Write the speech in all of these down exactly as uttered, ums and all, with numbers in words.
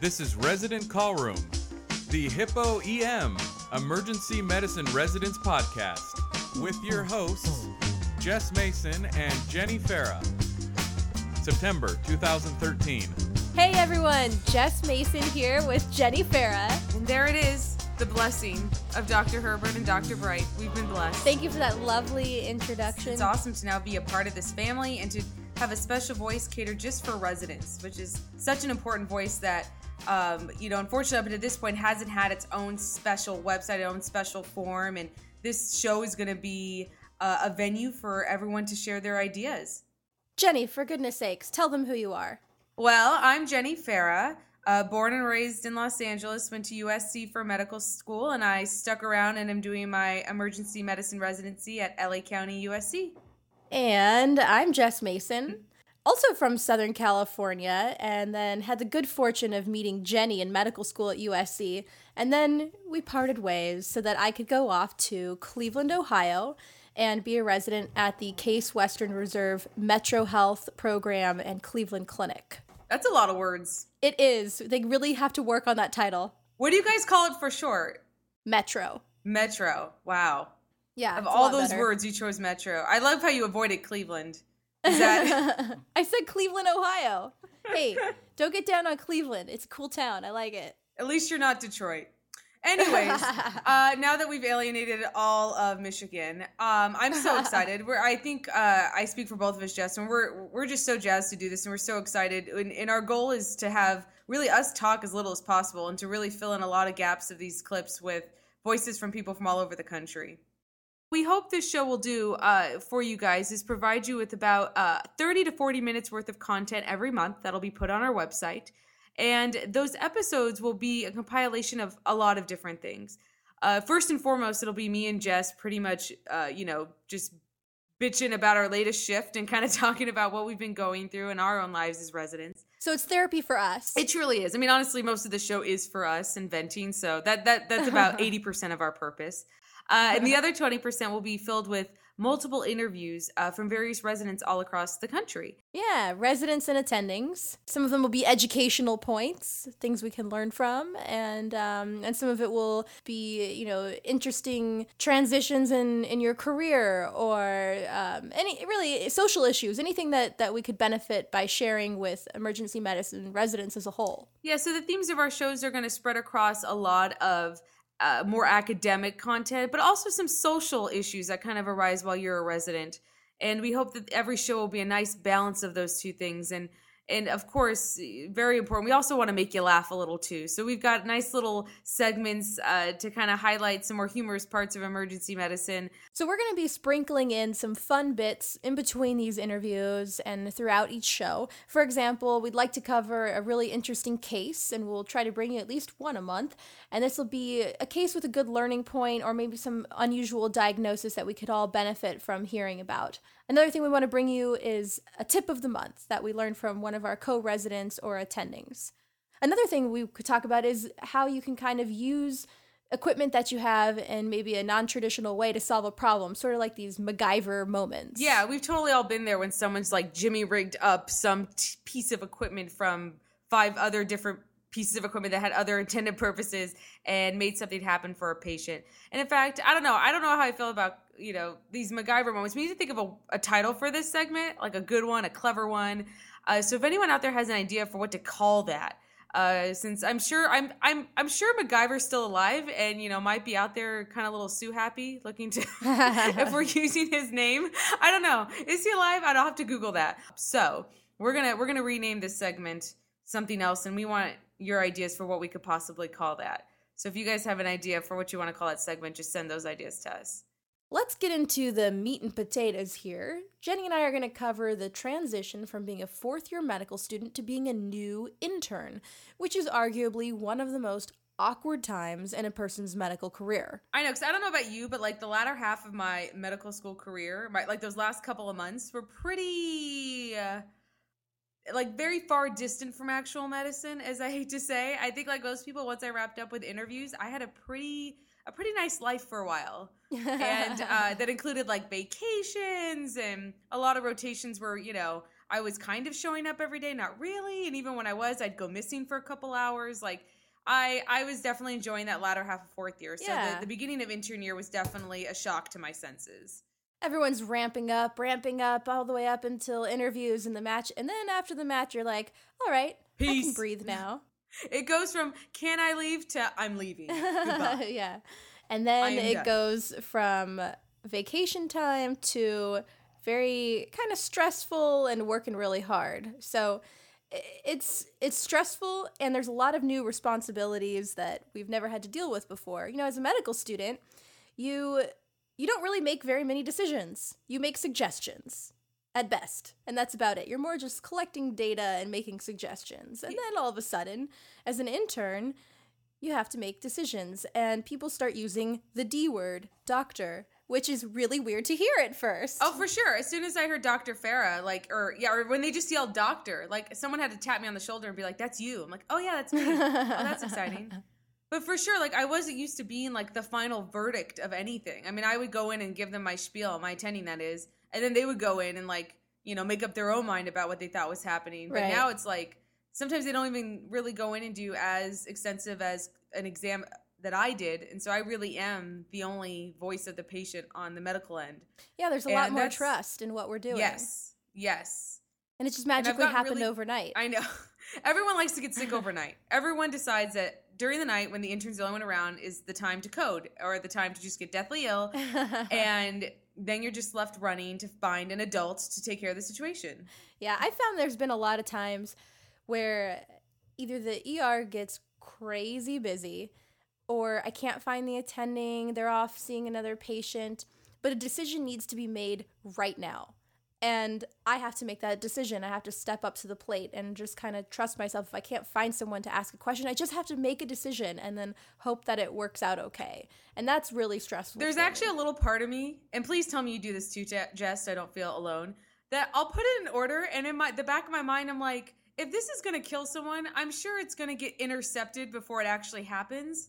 This is Resident Call Room, the Hippo E M Emergency Medicine Residents Podcast, with your hosts, Jess Mason and Jenny Farah. September two thousand thirteen. Hey everyone, Jess Mason here with Jenny Farah. And there it is, the blessing of Doctor Herbert and Doctor Bright. We've been blessed. Thank you for that lovely introduction. It's awesome to now be a part of this family and to have a special voice catered just for residents, which is such an important voice that, um, you know, unfortunately up until this point hasn't had its own special website, its own special form, and this show is going to be uh, a venue for everyone to share their ideas. Jenny, for goodness sakes, tell them who you are. Well, I'm Jenny Farah, uh, born and raised in Los Angeles, went to U S C for medical school, and I stuck around and am doing my emergency medicine residency at L A County, U S C. And I'm Jess Mason, also from Southern California, and then had the good fortune of meeting Jenny in medical school at U S C. And then we parted ways so that I could go off to Cleveland, Ohio, and be a resident at the Case Western Reserve Metro Health program and Cleveland Clinic. That's a lot of words. It is. They really have to work on that title. What do you guys call it for short? Metro. Metro. Wow. Yeah, of all those better words, you chose Metro. I love how you avoided Cleveland. Is that- I said Cleveland, Ohio. Hey, don't get down on Cleveland. It's a cool town. I like it. At least you're not Detroit. Anyways, uh, now that we've alienated all of Michigan, um, I'm so excited. We're, I think uh, I speak for both of us, Jess, and we're we're just so jazzed to do this, and we're so excited. And, and our goal is to have really us talk as little as possible and to really fill in a lot of gaps of these clips with voices from people from all over the country. We hope this show will do uh, for you guys is provide you with about uh, thirty to forty minutes worth of content every month that'll be put on our website. And those episodes will be a compilation of a lot of different things. Uh, first and foremost, it'll be me and Jess pretty much, uh, you know, just bitching about our latest shift and kind of talking about what we've been going through in our own lives as residents. So it's therapy for us. It truly is. I mean, honestly, most of the show is for us and venting. So that that that's about eighty percent of our purpose. Uh, and the other twenty percent will be filled with multiple interviews uh, from various residents all across the country. Yeah, residents and attendings. Some of them will be educational points, things we can learn from, and um, and some of it will be, you know, interesting transitions in, in your career or um, any really social issues, anything that, that we could benefit by sharing with emergency medicine residents as a whole. Yeah, so the themes of our shows are going to spread across a lot of Uh, more academic content, but also some social issues that kind of arise while you're a resident. And we hope that every show will be a nice balance of those two things. And, and of course, very important, we also want to make you laugh a little too. So we've got nice little segments uh, to kind of highlight some more humorous parts of emergency medicine. So we're going to be sprinkling in some fun bits in between these interviews and throughout each show. For example, we'd like to cover a really interesting case, and we'll try to bring you at least one a month. And this will be a case with a good learning point or maybe some unusual diagnosis that we could all benefit from hearing about. Another thing we want to bring you is a tip of the month that we learned from one of our co-residents or attendings. Another thing we could talk about is how you can kind of use equipment that you have in maybe a non-traditional way to solve a problem, sort of like these MacGyver moments. Yeah, we've totally all been there when someone's like jimmy-rigged up some t- piece of equipment from five other different pieces of equipment that had other intended purposes and made something happen for a patient. And in fact, I don't know. I don't know how I feel about, you know, these MacGyver moments. We need to think of a, a title for this segment, like a good one, a clever one. Uh, so if anyone out there has an idea for what to call that, uh, since I'm sure I'm I'm I'm sure MacGyver's still alive and, you know, might be out there kind of a little Sue happy looking to if we're using his name. I don't know. Is he alive? I'll have to Google that. So we're gonna we're gonna rename this segment something else, and we want your ideas for what we could possibly call that. So if you guys have an idea for what you want to call that segment, just send those ideas to us. Let's get into the meat and potatoes here. Jenny and I are going to cover the transition from being a fourth-year medical student to being a new intern, which is arguably one of the most awkward times in a person's medical career. I know, because I don't know about you, but like the latter half of my medical school career, my, like those last couple of months were pretty... Uh, like very far distant from actual medicine, as I hate to say. I think like most people, once I wrapped up with interviews, I had a pretty a pretty nice life for a while. And uh, that included like vacations and a lot of rotations where, you know, I was kind of showing up every day, not really. And even when I was, I'd go missing for a couple hours. Like I, I was definitely enjoying that latter half of fourth year. So yeah. the, the beginning of intern year was definitely a shock to my senses. Everyone's ramping up, ramping up all the way up until interviews and the match. And then after the match, you're like, all right, peace. I can breathe now. It goes from, can I leave to I'm leaving. Goodbye. Yeah. And then it done. goes from vacation time to very kind of stressful and working really hard. So it's it's stressful, and there's a lot of new responsibilities that we've never had to deal with before. You know, as a medical student, you you don't really make very many decisions. You make suggestions at best, and that's about it. You're more just collecting data and making suggestions. And then all of a sudden, as an intern, you have to make decisions, and people start using the D word, doctor, which is really weird to hear at first. Oh, for sure. As soon as I heard Doctor Farah, like, or yeah, or when they just yelled doctor, like someone had to tap me on the shoulder and be like, that's you. I'm like, oh yeah, that's me. Oh, that's exciting. But for sure, like I wasn't used to being like the final verdict of anything. I mean, I would go in and give them my spiel, my attending that is, and then they would go in and like, you know, make up their own mind about what they thought was happening. Right. But now it's like, sometimes they don't even really go in and do as extensive as an exam that I did, and so I really am the only voice of the patient on the medical end. Yeah, there's a and lot more trust in what we're doing. Yes, yes. And it just magically happened really, overnight. I know. Everyone likes to get sick overnight. Everyone decides that during the night when the intern's the only one around is the time to code or the time to just get deathly ill, and then you're just left running to find an adult to take care of the situation. Yeah, I found there's been a lot of times where either the E R gets crazy busy or I can't find the attending, they're off seeing another patient, but a decision needs to be made right now. And I have to make that decision. I have to step up to the plate and just kind of trust myself. If I can't find someone to ask a question, I just have to make a decision and then hope that it works out okay. And that's really stressful. There's actually a little part of me, and please tell me you do this too, Jess, so I don't feel alone, that I'll put it in order, and in my the back of my mind, I'm like, if this is going to kill someone, I'm sure it's going to get intercepted before it actually happens.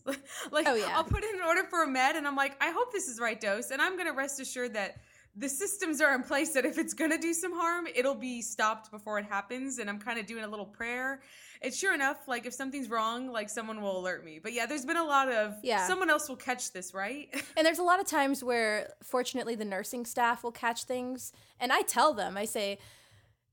Like, oh, yeah. I'll put in an order for a med, and I'm like, I hope this is right dose. And I'm going to rest assured that the systems are in place that if it's going to do some harm, it'll be stopped before it happens. And I'm kind of doing a little prayer. And sure enough, like, if something's wrong, like, someone will alert me. But, yeah, there's been a lot of, yeah. someone else will catch this, right? And there's a lot of times where, fortunately, the nursing staff will catch things. And I tell them, I say,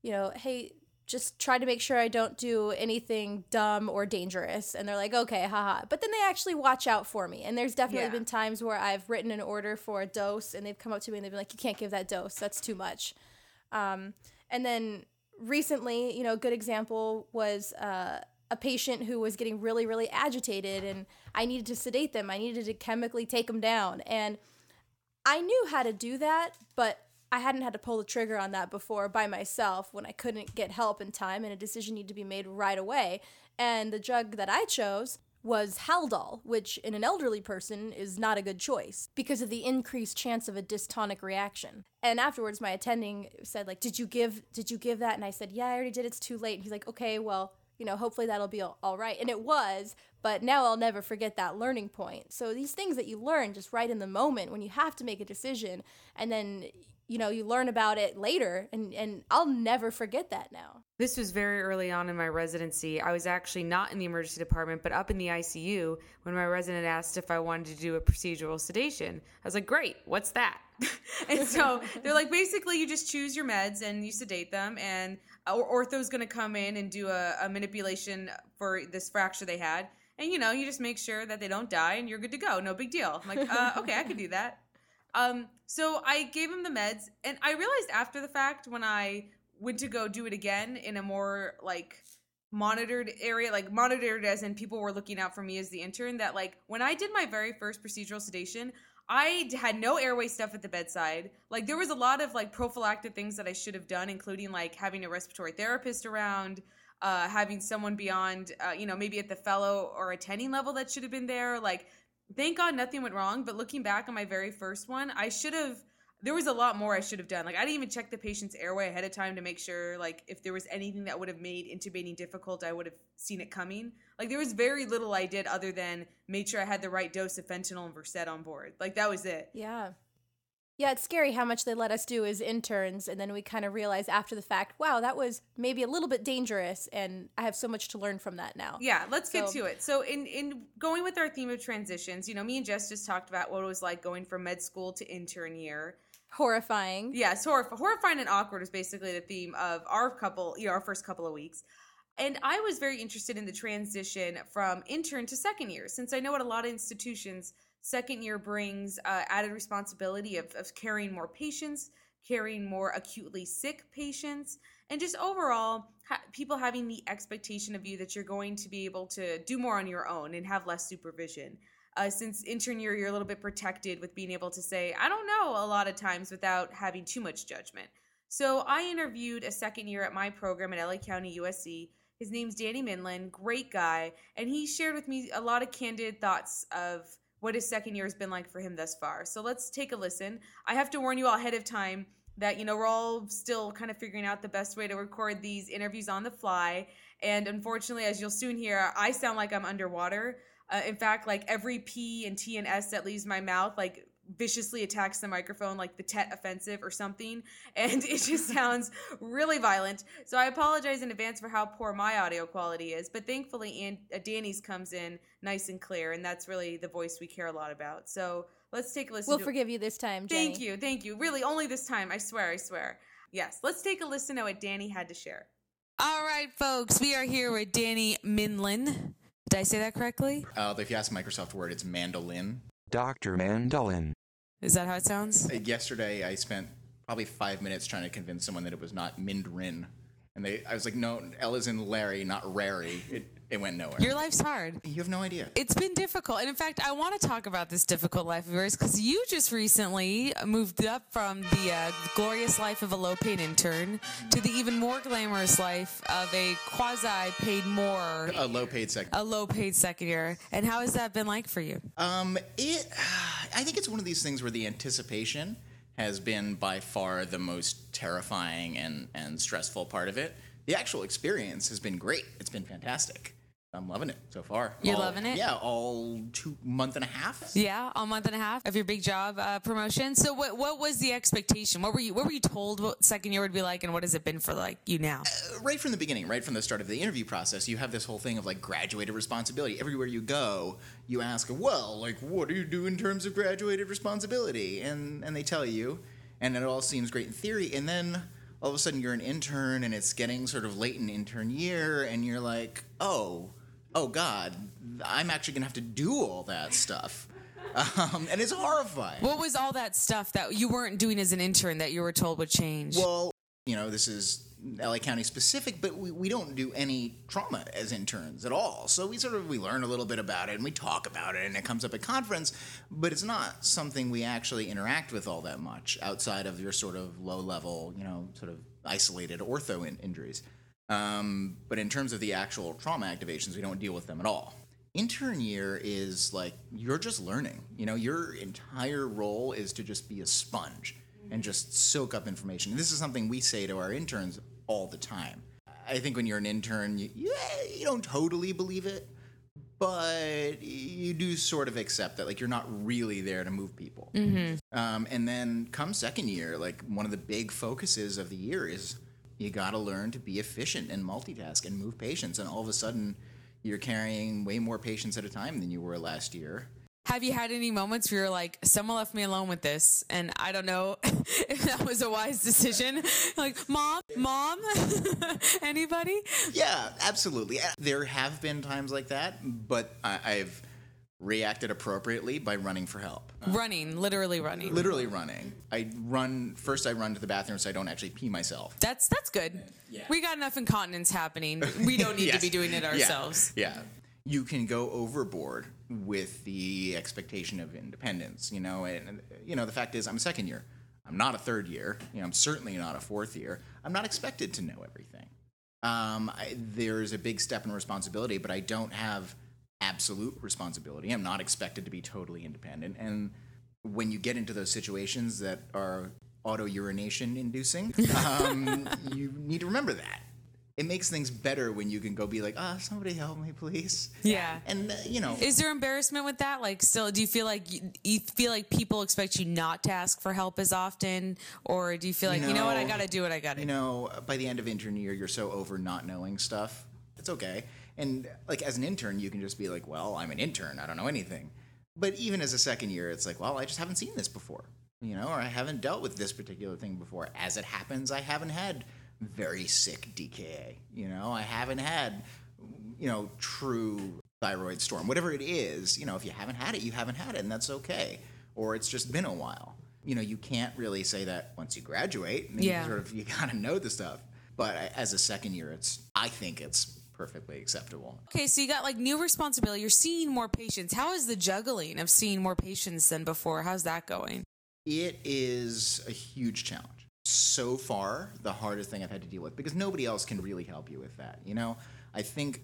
you know, hey, just try to make sure I don't do anything dumb or dangerous. And they're like, okay, haha. But then they actually watch out for me. And there's definitely yeah. been times where I've written an order for a dose and they've come up to me and they've been like, you can't give that dose. That's too much. Um, and then recently, you know, a good example was uh, a patient who was getting really, really agitated and I needed to sedate them. I needed to chemically take them down. And I knew how to do that, but I hadn't had to pull the trigger on that before by myself when I couldn't get help in time and a decision needed to be made right away. And the drug that I chose was Haldol, which in an elderly person is not a good choice because of the increased chance of a dystonic reaction. And afterwards, my attending said, like, did you give, did you give that? And I said, yeah, I already did. It's too late. And he's like, okay, well, you know, hopefully that'll be all right. And it was, but now I'll never forget that learning point. So these things that you learn just right in the moment when you have to make a decision and then you know, you learn about it later, and, and I'll never forget that now. This was very early on in my residency. I was actually not in the emergency department, but up in the I C U when my resident asked if I wanted to do a procedural sedation. I was like, great, what's that? And so they're like, basically, you just choose your meds and you sedate them, and ortho's going to come in and do a, a manipulation for this fracture they had. And, you know, you just make sure that they don't die and you're good to go. No big deal. I'm like, uh, okay, I can do that. Um, so I gave him the meds, and I realized after the fact when I went to go do it again in a more, like, monitored area, like, monitored as in people were looking out for me as the intern, that, like, when I did my very first procedural sedation, I had no airway stuff at the bedside. Like, there was a lot of, like, prophylactic things that I should have done, including, like, having a respiratory therapist around, uh, having someone beyond, uh, you know, maybe at the fellow or attending level that should have been there, like... Thank God nothing went wrong, but looking back on my very first one, I should have, there was a lot more I should have done. Like, I didn't even check the patient's airway ahead of time to make sure, like, if there was anything that would have made intubating difficult, I would have seen it coming. Like, there was very little I did other than made sure I had the right dose of fentanyl and Versed on board. Like, that was it. Yeah. Yeah, it's scary how much they let us do as interns, and then we kind of realize after the fact, wow, that was maybe a little bit dangerous, and I have so much to learn from that now. Yeah, let's so. get to it. So in, in going with our theme of transitions, you know, me and Jess just talked about what it was like going from med school to intern year. Horrifying. Yes, horrif- horrifying and awkward is basically the theme of our couple, you know, our first couple of weeks. And I was very interested in the transition from intern to second year, since I know at a lot of institutions, second year brings uh, added responsibility of, of carrying more patients, carrying more acutely sick patients, and just overall ha- people having the expectation of you that you're going to be able to do more on your own and have less supervision. Uh, since intern year, you're a little bit protected with being able to say, I don't know, a lot of times without having too much judgment. So I interviewed a second year at my program at L A County, U S C. His name's Danny Mindlin, great guy. And he shared with me a lot of candid thoughts of what his second year has been like for him thus far. So let's take a listen. I have to warn you all ahead of time that, you know, we're all still kind of figuring out the best way to record these interviews on the fly. And unfortunately, as you'll soon hear, I sound like I'm underwater. Uh, in fact, like every P and T and S that leaves my mouth, like viciously attacks the microphone, like the Tet offensive or something. And it just sounds really violent. So I apologize in advance for how poor my audio quality is. But thankfully, and, uh, Danny's comes in nice and clear. And that's really the voice we care a lot about. So let's take a listen. We'll to forgive it. You this time, Jenny. Thank you. Thank you. Really, only this time. I swear. I swear. Yes. Let's take a listen to what Danny had to share. All right, folks. We are here with Danny Mindlin. Did I say that correctly? Uh, if you ask Microsoft Word, it's Mandolin. Doctor Mandolin. Is that how it sounds? Yesterday, I spent probably five minutes trying to convince someone that it was not Mindrin. And they, I was like, no, L is in Larry, not Rary. It, it went nowhere. Your life's hard. You have no idea. It's been difficult. And in fact, I want to talk about this difficult life of yours because you just recently moved up from the uh, glorious life of a low-paid intern to the even more glamorous life of a quasi-paid more... A low-paid second year. A low-paid second year. And how has that been like for you? Um, it, I think it's one of these things where the anticipation has been by far the most terrifying and, and stressful part of it. The actual experience has been great. It's been fantastic. I'm loving it so far. You're all, loving it? Yeah, all two month and a half. Yeah, all month and a half of your big job uh, promotion. So what what was the expectation? What were you what were you told what second year would be like, and what has it been for like you now? Uh, right from the beginning, right from the start of the interview process, you have this whole thing of like graduated responsibility. Everywhere you go, you ask, well, like what do you do in terms of graduated responsibility? And and they tell you, and it all seems great in theory, and then all of a sudden you're an intern and it's getting sort of late in intern year and you're like, oh, oh God, I'm actually going to have to do all that stuff. Um, and it's horrifying. What was all that stuff that you weren't doing as an intern that you were told would change? Well, you know, this is L A County specific, but we, we don't do any trauma as interns at all. So we sort of, we learn a little bit about it and we talk about it and it comes up at conference, but it's not something we actually interact with all that much outside of your sort of low level, you know, sort of isolated ortho in- injuries. Um, but in terms of the actual trauma activations, we don't deal with them at all. Intern year is like, you're just learning, you know, your entire role is to just be a sponge and just soak up information. And this is something we say to our interns all the time. I think when you're an intern, you, you don't totally believe it, but you do sort of accept that, like, you're not really there to move people. Mm-hmm. Um, and then come second year, like, one of the big focuses of the year is you got to learn to be efficient and multitask and move patients. And all of a sudden, you're carrying way more patients at a time than you were last year. Have you had any moments where you're like, someone left me alone with this, and I don't know if that was a wise decision? Like, mom, mom, anybody? Yeah, absolutely. There have been times like that, but I- I've reacted appropriately by running for help. Uh, running, literally running. Literally running. I run, first I run to the bathroom so I don't actually pee myself. That's that's good. Yeah. We got enough incontinence happening. We don't need yes. to be doing it ourselves. Yeah, yeah. You can go overboard with the expectation of independence, you know, and, you know, the fact is I'm a second year. I'm not a third year. You know, I'm certainly not a fourth year. I'm not expected to know everything. Um, I, there's a big step in responsibility, but I don't have absolute responsibility. I'm not expected to be totally independent. And when you get into those situations that are auto-urination inducing, um, you need to remember that. it makes things better when you can go be like, ah, oh, somebody help me, please. Yeah. And, uh, you know. Is there embarrassment with that? Like, still, do you feel like you, you feel like people expect you not to ask for help as often? Or do you feel like, you know, you know what, I got to do what I got to do? You know, by the end of intern year, you're so over not knowing stuff. It's okay. And, like, as an intern, you can just be like, well, I'm an intern. I don't know anything. But even as a second year, it's like, well, I just haven't seen this before, you know, or I haven't dealt with this particular thing before. As it happens, I haven't had very sick D K A, you know, I haven't had, you know, true thyroid storm, whatever it is, you know, if you haven't had it, you haven't had it, and that's okay. Or it's just been a while. You know, you can't really say that once you graduate. Yeah. You sort of, you got to know the stuff. But as a second year, it's, I think it's perfectly acceptable. Okay, so you got like new responsibility, you're seeing more patients. How is the juggling of seeing more patients than before? How's that going? It is a huge challenge. So far, the hardest thing I've had to deal with, because nobody else can really help you with that. You know, I think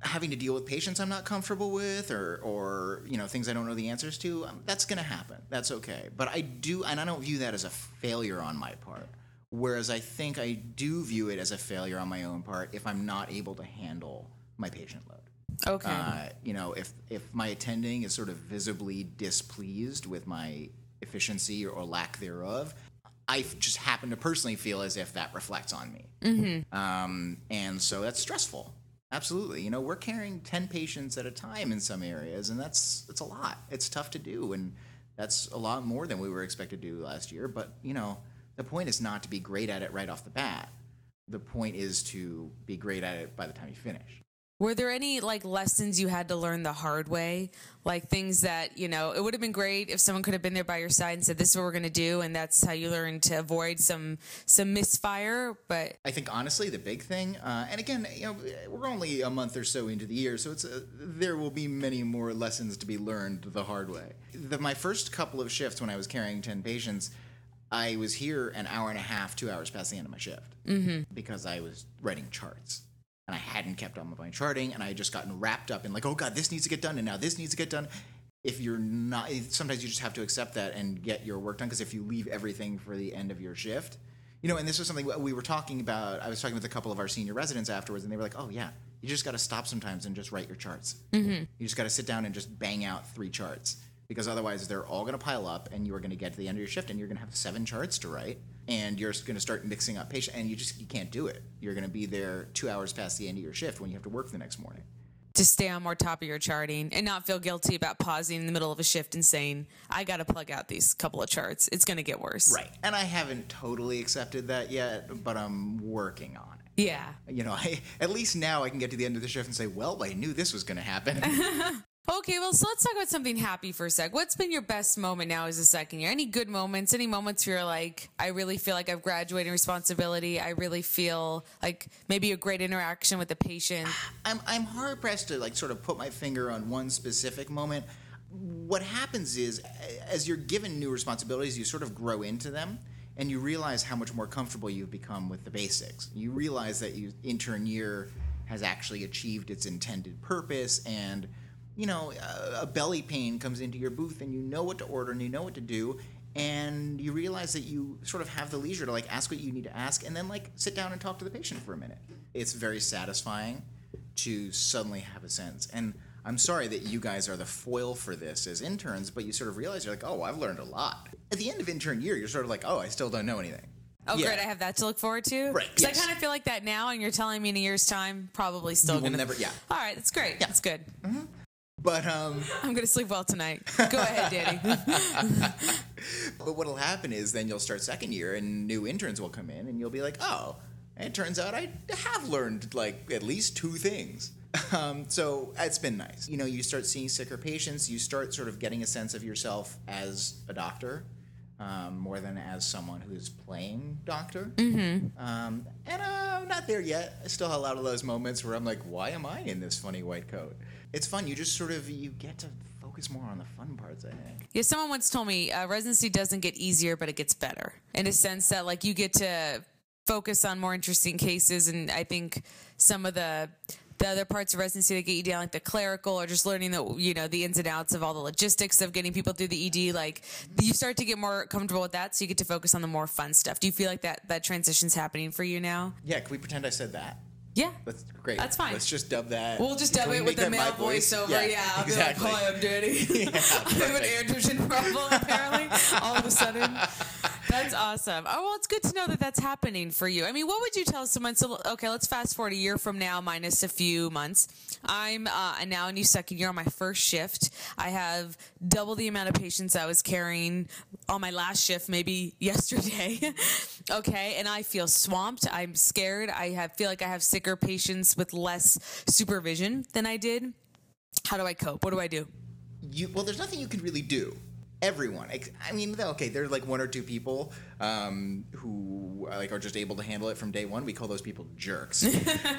having to deal with patients I'm not comfortable with, or, or you know, things I don't know the answers to, that's going to happen. That's okay. But I do, and I don't view that as a failure on my part. Whereas I think I do view it as a failure on my own part if I'm not able to handle my patient load. Okay. Uh, you know, if if my attending is sort of visibly displeased with my efficiency or lack thereof, I just happen to personally feel as if that reflects on me. Mm-hmm. Um, and so that's stressful. Absolutely. You know, we're carrying ten patients at a time in some areas, and that's, that's a lot. It's tough to do, and that's a lot more than we were expected to do last year. But, you know, the point is not to be great at it right off the bat. The point is to be great at it by the time you finish. Were there any, like, lessons you had to learn the hard way? Like, things that, you know, it would have been great if someone could have been there by your side and said, this is what we're going to do, and that's how you learn to avoid some some misfire, but... I think, honestly, the big thing, uh, and again, you know, we're only a month or so into the year, so it's uh, there will be many more lessons to be learned the hard way. The, my first couple of shifts when I was carrying ten patients, I was here an hour and a half, two hours past the end of my shift, mm-hmm. because I was writing charts. And I hadn't kept up with my charting, and I had just gotten wrapped up in like, oh God, this needs to get done, and now this needs to get done. If you're not, sometimes you just have to accept that and get your work done, because if you leave everything for the end of your shift, you know, and this was something we were talking about, I was talking with a couple of our senior residents afterwards, and they were like, oh yeah, you just got to stop sometimes and just write your charts. Mm-hmm. You just got to sit down and just bang out three charts, because otherwise they're all going to pile up, and you are going to get to the end of your shift, and you're going to have seven charts to write. And you're going to start mixing up patients, and you just you can't do it. You're going to be there two hours past the end of your shift when you have to work the next morning. To stay on more top of your charting and not feel guilty about pausing in the middle of a shift and saying, I got to plug out these couple of charts. It's going to get worse. Right. And I haven't totally accepted that yet, but I'm working on it. Yeah. You know, I, at least now I can get to the end of the shift and say, well, I knew this was going to happen. Okay, well, so let's talk about something happy for a sec. What's been your best moment now as a second year? Any good moments? Any moments where you're like, I really feel like I've graduated responsibility. I really feel like maybe a great interaction with the patient. I'm I'm hard pressed to like sort of put my finger on one specific moment. What happens is, as you're given new responsibilities, you sort of grow into them, and you realize how much more comfortable you've become with the basics. You realize that your intern year has actually achieved its intended purpose, and you know, a belly pain comes into your booth and you know what to order and you know what to do, and you realize that you sort of have the leisure to like ask what you need to ask and then like sit down and talk to the patient for a minute. It's very satisfying to suddenly have a sense. And I'm sorry that you guys are the foil for this as interns, but you sort of realize you're like, oh, I've learned a lot. At the end of intern year, you're sort of like, oh, I still don't know anything. Oh, yeah. Great, I have that to look forward to? Right, Because yes. I kind of feel like that now, and you're telling me in a year's time, probably still going to... never, yeah. All right, that's great. Yeah. That's good. Mm-hmm. But um, I'm going to sleep well tonight. Go ahead, Danny. But what'll happen is then you'll start second year and new interns will come in and you'll be like, oh, it turns out I have learned like at least two things. Um, so it's been nice. You know, you start seeing sicker patients. You start sort of getting a sense of yourself as a doctor um, more than as someone who's playing doctor. Mm-hmm. Um, and uh, I'm not there yet. I still have a lot of those moments where I'm like, why am I in this funny white coat? It's fun. You just sort of, you get to focus more on the fun parts, I think. Yeah, someone once told me uh, residency doesn't get easier, but it gets better. In a sense that, like, you get to focus on more interesting cases, and I think some of the the other parts of residency that get you down, like the clerical or just learning the, you know, the ins and outs of all the logistics of getting people through the E D, like, you start to get more comfortable with that, so you get to focus on the more fun stuff. Do you feel like that, that transition's happening for you now? Yeah, can we pretend I said that? Yeah. That's great. That's fine. Let's just dub that. We'll just dub it with the male voiceover. Yeah, yeah, I'll exactly. be like, hi, I'm Danny. Yeah, I have an androgen problem, apparently, all of a sudden. That's awesome. Oh, well, it's good to know that that's happening for you. I mean, what would you tell someone? So, okay, let's fast forward a year from now, minus a few months. I'm uh, now in your second year on my first shift. I have double the amount of patients I was carrying on my last shift, maybe yesterday. Okay, and I feel swamped. I'm scared. I have, feel like I have sick patients with less supervision than I did. How do I cope? What do I do? You well, there's nothing you can really do. Everyone, I mean, okay, there are like one or two people um, who like are just able to handle it from day one. We call those people jerks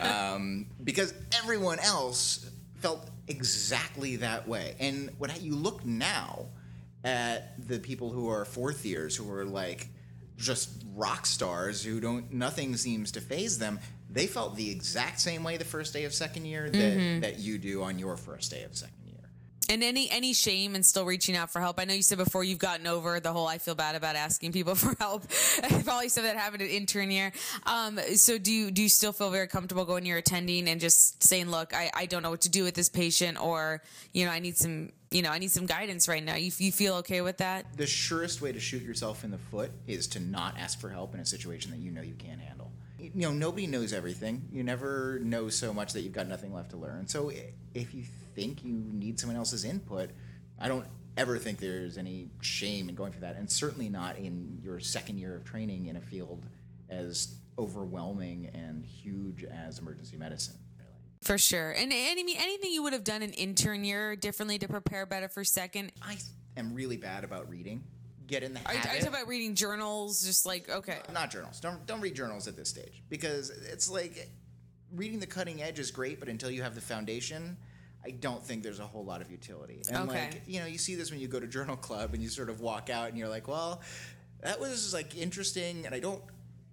um, because everyone else felt exactly that way. And when you look now at the people who are fourth years who are like just rock stars who don't nothing seems to faze them. They felt the exact same way the first day of second year that, mm-hmm. that you do on your first day of second year. And any any shame in still reaching out for help? I know you said before you've gotten over the whole I feel bad about asking people for help. Probably stuff that happened in intern year. Um, so do you, do you still feel very comfortable going to your attending and just saying, look, I, I don't know what to do with this patient, or, you know, I need some, you know, I need some guidance right now. You, you feel okay with that? The surest way to shoot yourself in the foot is to not ask for help in a situation that you know you can't handle. You know, nobody knows everything. You never know so much that you've got nothing left to learn. So if you think you need someone else's input, I don't ever think there's any shame in going for that, and certainly not in your second year of training in a field as overwhelming and huge as emergency medicine. For sure. And, and I mean, anything you would have done in intern year differently to prepare better for second? I am really bad about reading. Get in the habit. Are you talking about reading journals? Just like, okay. No, not journals. Don't don't read journals at this stage, because it's like reading the cutting edge is great, but until you have the foundation, I don't think there's a whole lot of utility. And okay. like, you know, you see this when you go to journal club and you sort of walk out and you're like, well, that was like interesting and I don't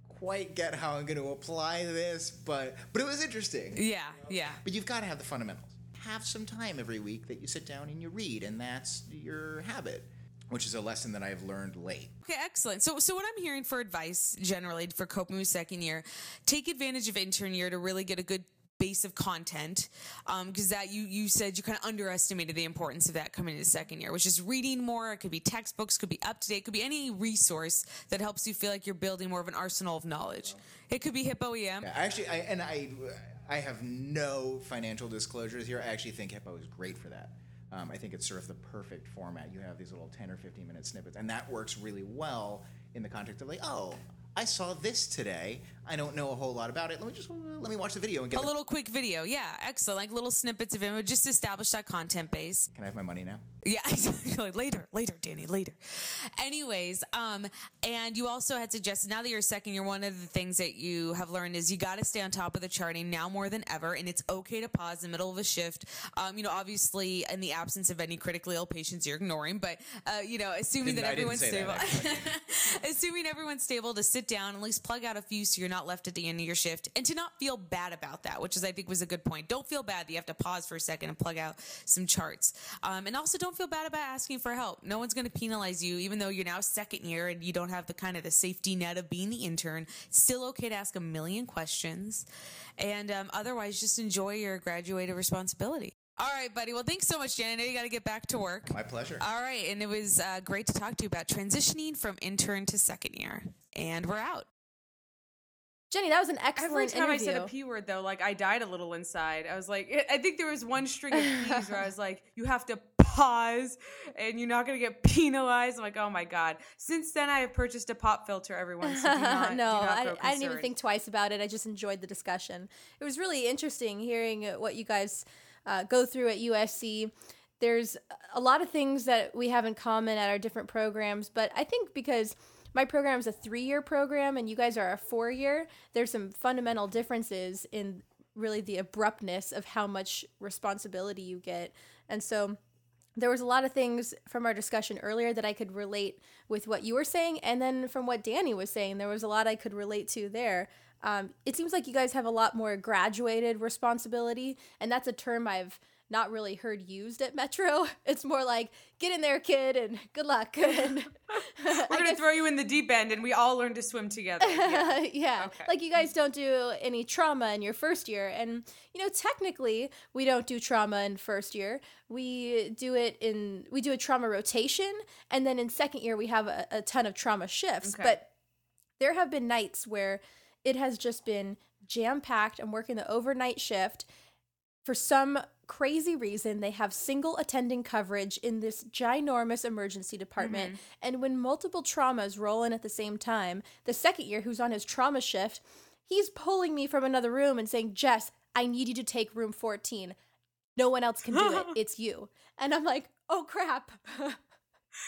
quite get how I'm going to apply this, but but it was interesting. Yeah, you know? Yeah. But you've got to have the fundamentals. Have some time every week that you sit down and you read, and that's your habit. Which is a lesson that I've learned late. Okay, excellent. So so what I'm hearing for advice generally for coping with second year, take advantage of intern year to really get a good base of content, because um, that you you said you kind of underestimated the importance of that coming into second year, which is reading more. It could be textbooks, could be up to date, could be any resource that helps you feel like you're building more of an arsenal of knowledge. It could be Hippo E M. Yeah, actually, I, and I, I have no financial disclosures here. I actually think Hippo is great for that. Um, I think it's sort of the perfect format. You have these little ten or fifteen minute snippets, and that works really well in the context of like, oh, I saw this today. I don't know a whole lot about it. Let me just let me watch the video and get a the- little quick video. Yeah, excellent. Like little snippets of image, just establish that content base. Can I have my money now? Yeah, exactly. Later, later, Danny, later. Anyways, um, and you also had suggested now that you're second year, one of the things that you have learned is you got to stay on top of the charting now more than ever, and it's okay to pause in the middle of a shift. Um, you know, obviously, in the absence of any critically ill patients you're ignoring, but uh, you know, assuming that everyone's stable, that, assuming everyone's stable, to sit down and at least plug out a few so you're not left at the end of your shift, and to not feel bad about that, which is I think was a good point. Don't feel bad that you have to pause for a second and plug out some charts, um, and also don't. feel bad about asking for help. No one's going to penalize you, even though you're now second year and you don't have the kind of the safety net of being the intern. It's still okay to ask a million questions, and um, otherwise just enjoy your graduated responsibility. All right, buddy. Well, thanks so much, Jan. I know you got to get back to work. My pleasure. All right, and it was uh, great to talk to you about transitioning from intern to second year. And we're out. Jenny, that was an excellent interview. Every time interview. I said a P word, though, like I died a little inside. I was like, I think there was one string of P's where I was like, you have to pause and you're not going to get penalized. I'm like, oh my God. Since then, I have purchased a pop filter, everyone. So do not, no, do not I, I didn't even think twice about it. I just enjoyed the discussion. It was really interesting hearing what you guys uh, go through at U S C. There's a lot of things that we have in common at our different programs, but I think because my program is a three-year program and you guys are a four-year, there's some fundamental differences in really the abruptness of how much responsibility you get. And so there was a lot of things from our discussion earlier that I could relate with what you were saying, and then from what Danny was saying, there was a lot I could relate to there. Um, it seems like you guys have a lot more graduated responsibility, and that's a term I've not really heard used at Metro. It's more like, get in there, kid, and good luck. And we're going to throw you in the deep end, and we all learn to swim together. Yeah. yeah. Okay. Like, you guys don't do any trauma in your first year. And, you know, technically, we don't do trauma in first year. We do it in, we do a trauma rotation, and then in second year, we have a, a ton of trauma shifts. Okay. But there have been nights where it has just been jam-packed. I'm working the overnight shift. For some crazy reason, they have single attending coverage in this ginormous emergency department. Mm-hmm. And when multiple traumas roll in at the same time, the second year who's on his trauma shift, he's pulling me from another room and saying, Jess, I need you to take room fourteen. No one else can do it. It's you. And I'm like, oh, crap.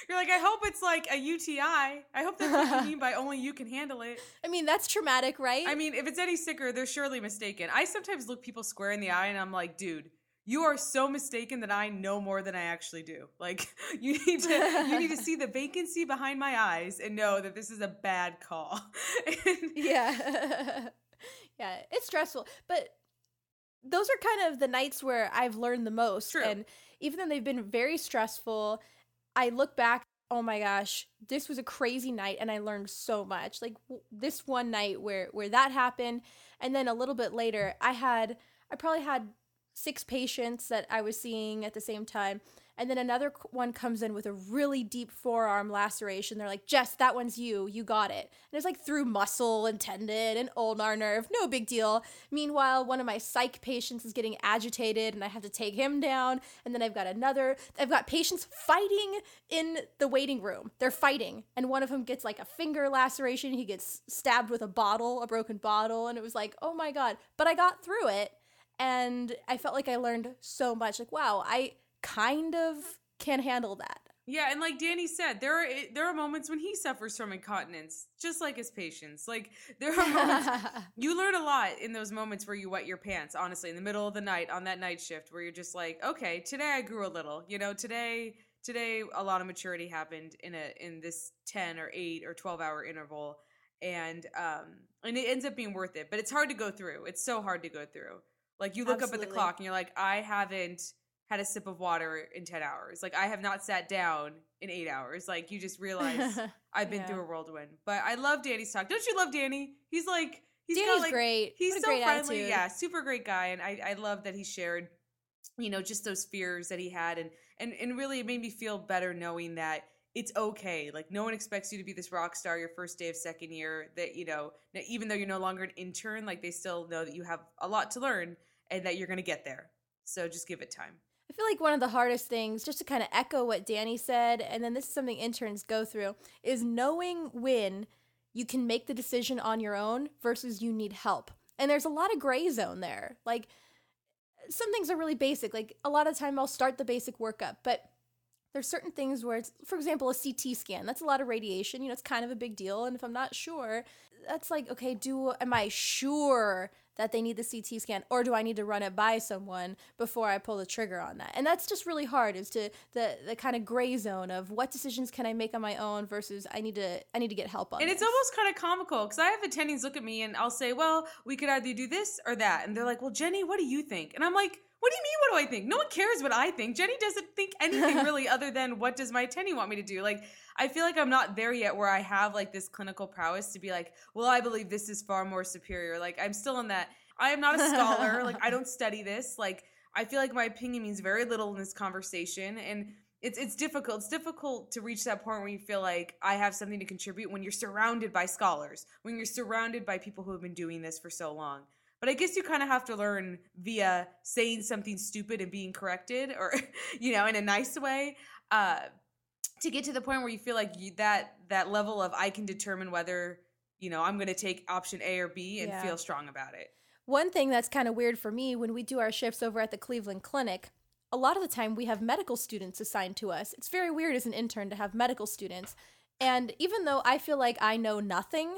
You're like, I hope it's like a U T I. I hope that's what you mean by only you can handle it. I mean, that's traumatic, right? I mean, if it's any sicker, they're surely mistaken. I sometimes look people square in the eye and I'm like, dude, you are so mistaken that I know more than I actually do. Like, you need to you need to see the vacancy behind my eyes and know that this is a bad call. and- yeah. yeah, it's stressful. But those are kind of the nights where I've learned the most. True. And even though they've been very stressful, I look back, oh my gosh, this was a crazy night and I learned so much. Like w- this one night where, where that happened, and then a little bit later, I had, I probably had six patients that I was seeing at the same time, and then another one comes in with a really deep forearm laceration. They're like, Jess, that one's you, you got it. And it's like through muscle and tendon and ulnar nerve, no big deal. Meanwhile, one of my psych patients is getting agitated and I have to take him down. And then I've got another, I've got patients fighting in the waiting room. They're fighting. And one of them gets like a finger laceration. He gets stabbed with a bottle, a broken bottle. And it was like, oh my God, but I got through it. And I felt like I learned so much. Like, wow, I kind of can handle that. Yeah, and like Danny said, there are there are moments when he suffers from incontinence, just like his patients. Like, there are moments, you learn a lot in those moments where you wet your pants, honestly, in the middle of the night, on that night shift, where you're just like, okay, today I grew a little. You know, today today a lot of maturity happened in a in this ten or eight or twelve hour interval, and um and it ends up being worth it. But it's hard to go through. It's so hard to go through. Like, you look Absolutely. Up at the clock and you're like, I haven't had a sip of water in ten hours. Like, I have not sat down in eight hours. Like, you just realize I've been yeah. through a whirlwind. But I love Danny's talk. Don't you love Danny? He's like, he's Danny's got like, great. He's what so great friendly. Attitude. Yeah, super great guy. And I, I love that he shared, you know, just those fears that he had. And, and, and really it made me feel better knowing that it's okay. Like, no one expects you to be this rock star your first day of second year, that, you know, even though you're no longer an intern, like, they still know that you have a lot to learn and that you're going to get there. So just give it time. I feel like one of the hardest things, just to kind of echo what Danny said, and then this is something interns go through, is knowing when you can make the decision on your own versus you need help. And there's a lot of gray zone there. Like, some things are really basic. Like, a lot of the time I'll start the basic workup, but there's certain things where it's, for example, a C T scan. That's a lot of radiation. You know, it's kind of a big deal. And if I'm not sure, that's like, okay, do am I sure that they need the C T scan, or do I need to run it by someone before I pull the trigger on that? And that's just really hard, is to the the kind of gray zone of what decisions can I make on my own versus I need to I need to get help on. And this. It's almost kind of comical, because I have attendings look at me and I'll say, well, we could either do this or that. And they're like, well, Jenny, what do you think? And I'm like, what do you mean, what do I think? No one cares what I think. Jenny doesn't think anything really other than what does my attendee want me to do? Like, I feel like I'm not there yet where I have like this clinical prowess to be like, well, I believe this is far more superior. Like, I'm still in that. I am not a scholar. Like, I don't study this. Like, I feel like my opinion means very little in this conversation. And it's it's difficult. It's difficult to reach that point where you feel like I have something to contribute when you're surrounded by scholars, when you're surrounded by people who have been doing this for so long. But I guess you kind of have to learn via saying something stupid and being corrected, or, you know, in a nice way, uh, to get to the point where you feel like you, that that level of I can determine whether, you know, I'm going to take option A or B and yeah. feel strong about it. One thing that's kind of weird for me when we do our shifts over at the Cleveland Clinic, a lot of the time we have medical students assigned to us. It's very weird as an intern to have medical students. And even though I feel like I know nothing,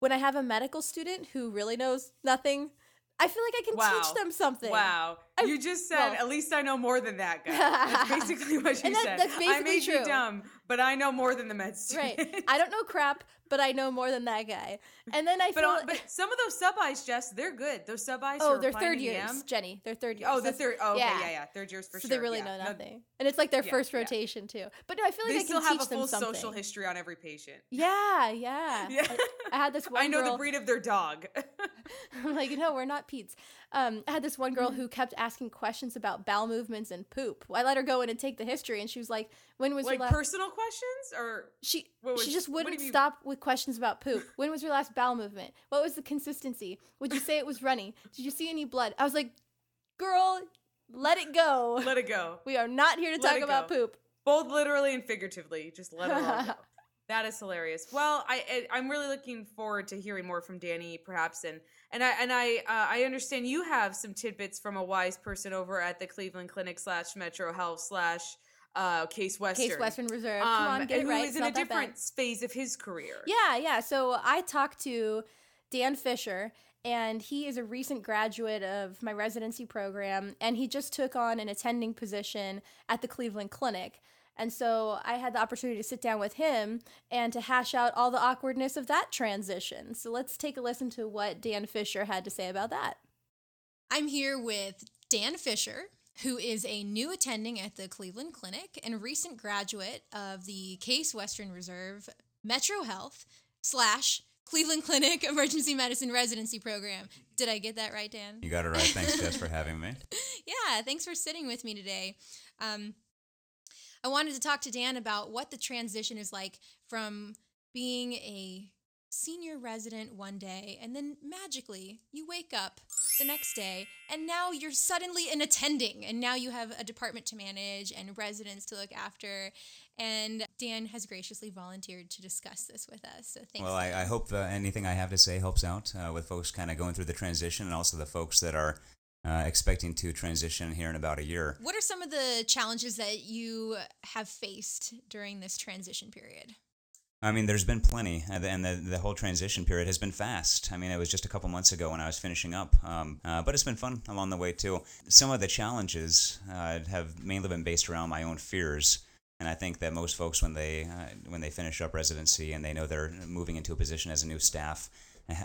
when I have a medical student who really knows nothing, I feel like I can wow. teach them something. Wow. You just said, well, at least I know more than that guy. That's basically what you that, said. That's basically I made true. You dumb, but I know more than the med student. Right. I don't know crap, but I know more than that guy. And then I but, feel... Uh, but some of those sub-I's, Jess, they're good. Those sub-I's oh, are they're third years, E M. Jenny. They're third years. Oh, the third... Oh, okay, yeah, yeah. yeah. Third years for so sure. So they really yeah. know nothing. No, and it's like their yeah, first rotation, yeah. too. But no, I feel like they I can teach them something. They still have a full social history on every patient. Yeah, yeah. yeah. I, I had this one I know girl, the breed of their dog. I'm like, no, we're not Pete's. Um, I had this one girl who kept asking questions about bowel movements and poop. I let her go in and take the history, and she was like, "When was like your last personal questions?" Or she was, she just wouldn't stop with questions about poop. When was your last bowel movement? What was the consistency? Would you say it was runny? Did you see any blood? I was like, "Girl, let it go. Let it go. We are not here to let talk about poop, both literally and figuratively. Just let it all go." That is hilarious. Well, I, I I'm really looking forward to hearing more from Danny, perhaps, and and I and I uh, I understand you have some tidbits from a wise person over at the Cleveland Clinic slash Metro Health slash uh, Case Western Case Western Reserve. Um, Come on, get it right. Who is in a different phase of his career? Yeah, yeah. So I talked to Dan Fisher. And he is a recent graduate of my residency program, and he just took on an attending position at the Cleveland Clinic. And so I had the opportunity to sit down with him and to hash out all the awkwardness of that transition. So let's take a listen to what Dan Fisher had to say about that. I'm here with Dan Fisher, who is a new attending at the Cleveland Clinic and recent graduate of the Case Western Reserve Metro Health slash Cleveland Clinic Emergency Medicine Residency Program. Did I get that right, Dan? You got it right. Thanks, Jess, for having me. Yeah, thanks for sitting with me today. Um, I wanted to talk to Dan about what the transition is like from being a senior resident one day, and then magically you wake up the next day, and now you're suddenly an attending, and now you have a department to manage and residents to look after. And Dan has graciously volunteered to discuss this with us. So thanks. Well, I, I hope uh, anything I have to say helps out uh, with folks kind of going through the transition, and also the folks that are uh, expecting to transition here in about a year. What are some of the challenges that you have faced during this transition period? I mean, there's been plenty, and the, the whole transition period has been fast. I mean, it was just a couple months ago when I was finishing up, um, uh, but it's been fun along the way, too. Some of the challenges uh, have mainly been based around my own fears, and I think that most folks, when they uh, when they finish up residency and they know they're moving into a position as a new staff,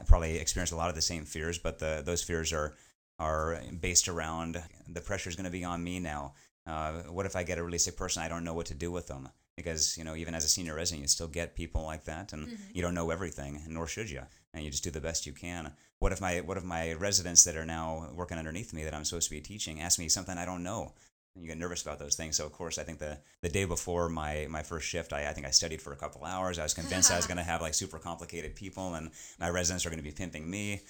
probably experience a lot of the same fears, but the, those fears are, are based around the pressure's going to be on me now. Uh, what if I get a really sick person? I don't know what to do with them. Because, you know, even as a senior resident, you still get people like that, and mm-hmm. you don't know everything, nor should you, and you just do the best you can. What if my what if my residents that are now working underneath me that I'm supposed to be teaching ask me something I don't know? And you get nervous about those things. So, of course, I think the, the day before my, my first shift, I, I think I studied for a couple hours. I was convinced I was going to have, like, super complicated people, and my residents are going to be pimping me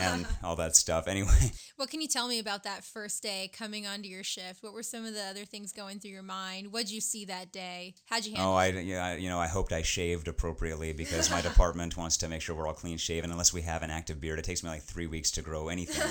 and all that stuff. Anyway. What can you tell me about that first day coming onto your shift? What were some of the other things going through your mind? What did you see that day? How'd you handle it? Oh, I, yeah, I, you know, I hoped I shaved appropriately, because my department wants to make sure we're all clean-shaven. Unless we have an active beard, it takes me, like, three weeks to grow anything.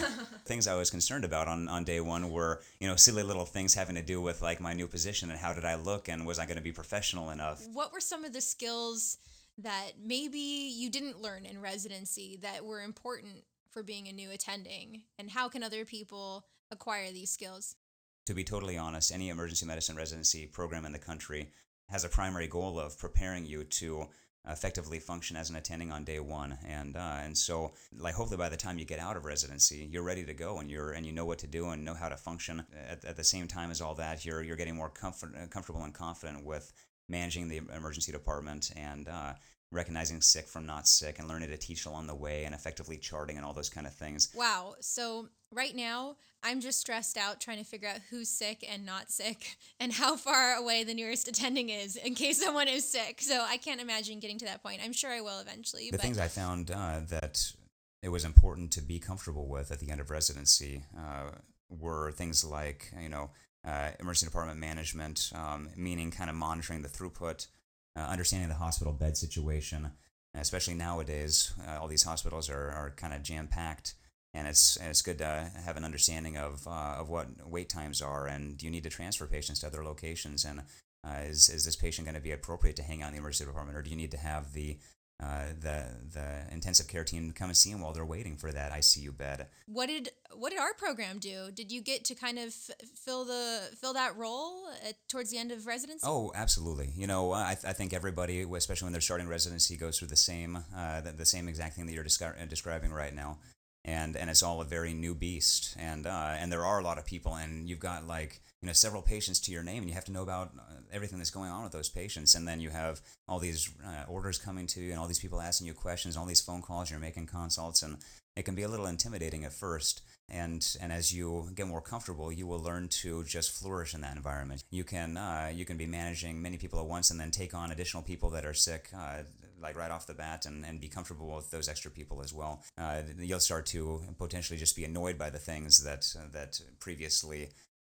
Things I was concerned about on, on day one were, you know, silly little things having to do with, like, my new position and how did I look and was I going to be professional enough? What were some of the skills that maybe you didn't learn in residency that were important for being a new attending, and how can other people acquire these skills? To be totally honest, any emergency medicine residency program in the country has a primary goal of preparing you to effectively function as an attending on day one, and uh, and so, like, hopefully by the time you get out of residency, you're ready to go, and you're and you know what to do and know how to function. At, at the same time as all that, you're you're getting more comfort, comfortable and confident with managing the emergency department, and uh, recognizing sick from not sick, and learning to teach along the way, and effectively charting and all those kind of things. Wow. So right now, I'm just stressed out trying to figure out who's sick and not sick, and how far away the nearest attending is in case someone is sick. So I can't imagine getting to that point. I'm sure I will eventually. The but. things I found uh, that it was important to be comfortable with at the end of residency uh, were things like, you know, uh, emergency department management, um, meaning kind of monitoring the throughput, uh, understanding the hospital bed situation, especially nowadays. Uh, all these hospitals are, are kind of jam-packed. And it's and it's good to have an understanding of uh, of what wait times are, and you need to transfer patients to other locations. And uh, is is this patient going to be appropriate to hang out in the emergency department, or do you need to have the uh, the the intensive care team to come and see them while they're waiting for that I C U bed. What did what did our program do? Did you get to kind of fill the fill that role at, towards the end of residency? Oh, absolutely. You know, I I think everybody, especially when they're starting residency, goes through the same uh, the, the same exact thing that you're descri- describing right now. And and it's all a very new beast, and uh, and there are a lot of people, and you've got like you know several patients to your name, and you have to know about everything that's going on with those patients, and then you have all these uh, orders coming to you, and all these people asking you questions, all these phone calls, you're making consults, and it can be a little intimidating at first. And and as you get more comfortable, you will learn to just flourish in that environment. You can uh, you can be managing many people at once, and then take on additional people that are sick. Uh, like right off the bat, and, and be comfortable with those extra people as well. Uh, you'll start to potentially just be annoyed by the things that uh, that previously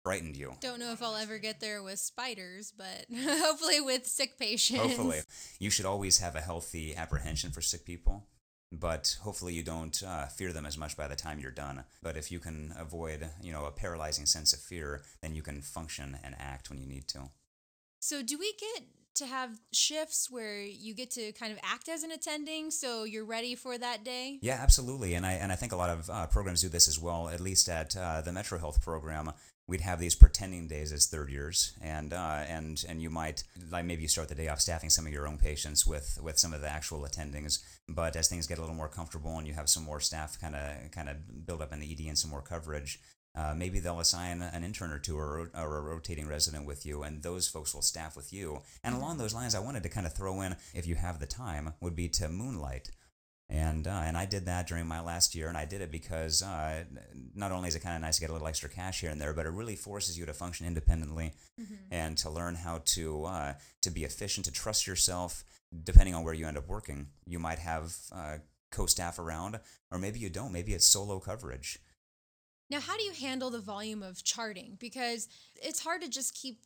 frightened you. Don't know if I'll ever get there with spiders, but hopefully with sick patients. Hopefully. You should always have a healthy apprehension for sick people, but hopefully you don't uh, fear them as much by the time you're done. But if you can avoid, you know, a paralyzing sense of fear, then you can function and act when you need to. So do we get to have shifts where you get to kind of act as an attending, so you're ready for that day? Yeah, absolutely, and I and I think a lot of uh, programs do this as well. At least at uh, the Metro Health program, we'd have these pretending days as third years, and uh, and and you might like maybe you start the day off staffing some of your own patients with with some of the actual attendings. But as things get a little more comfortable and you have some more staff kind of kind of build up in the E D and some more coverage, Uh, maybe they'll assign an intern or two or, or a rotating resident with you, and those folks will staff with you. And along those lines, I wanted to kind of throw in, if you have the time, would be to moonlight. And uh, and I did that during my last year, and I did it because uh, not only is it kind of nice to get a little extra cash here and there, but it really forces you to function independently, mm-hmm. and to learn how to uh, to be efficient, to trust yourself. Depending on where you end up working, you might have uh, co-staff around, or maybe you don't. Maybe it's solo coverage. Now, how do you handle the volume of charting? Because it's hard to just keep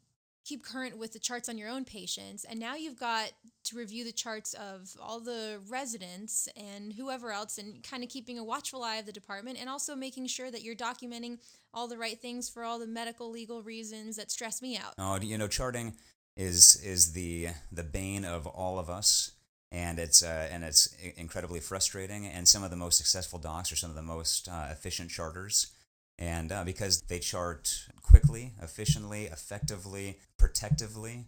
keep current with the charts on your own patients, and now you've got to review the charts of all the residents and whoever else, and kind of keeping a watchful eye of the department, and also making sure that you're documenting all the right things for all the medical legal reasons that stress me out. Oh, you know, charting is is the the bane of all of us. And it's uh, and it's incredibly frustrating. And some of the most successful docs are some of the most uh, efficient charters. And uh, because they chart quickly, efficiently, effectively, protectively,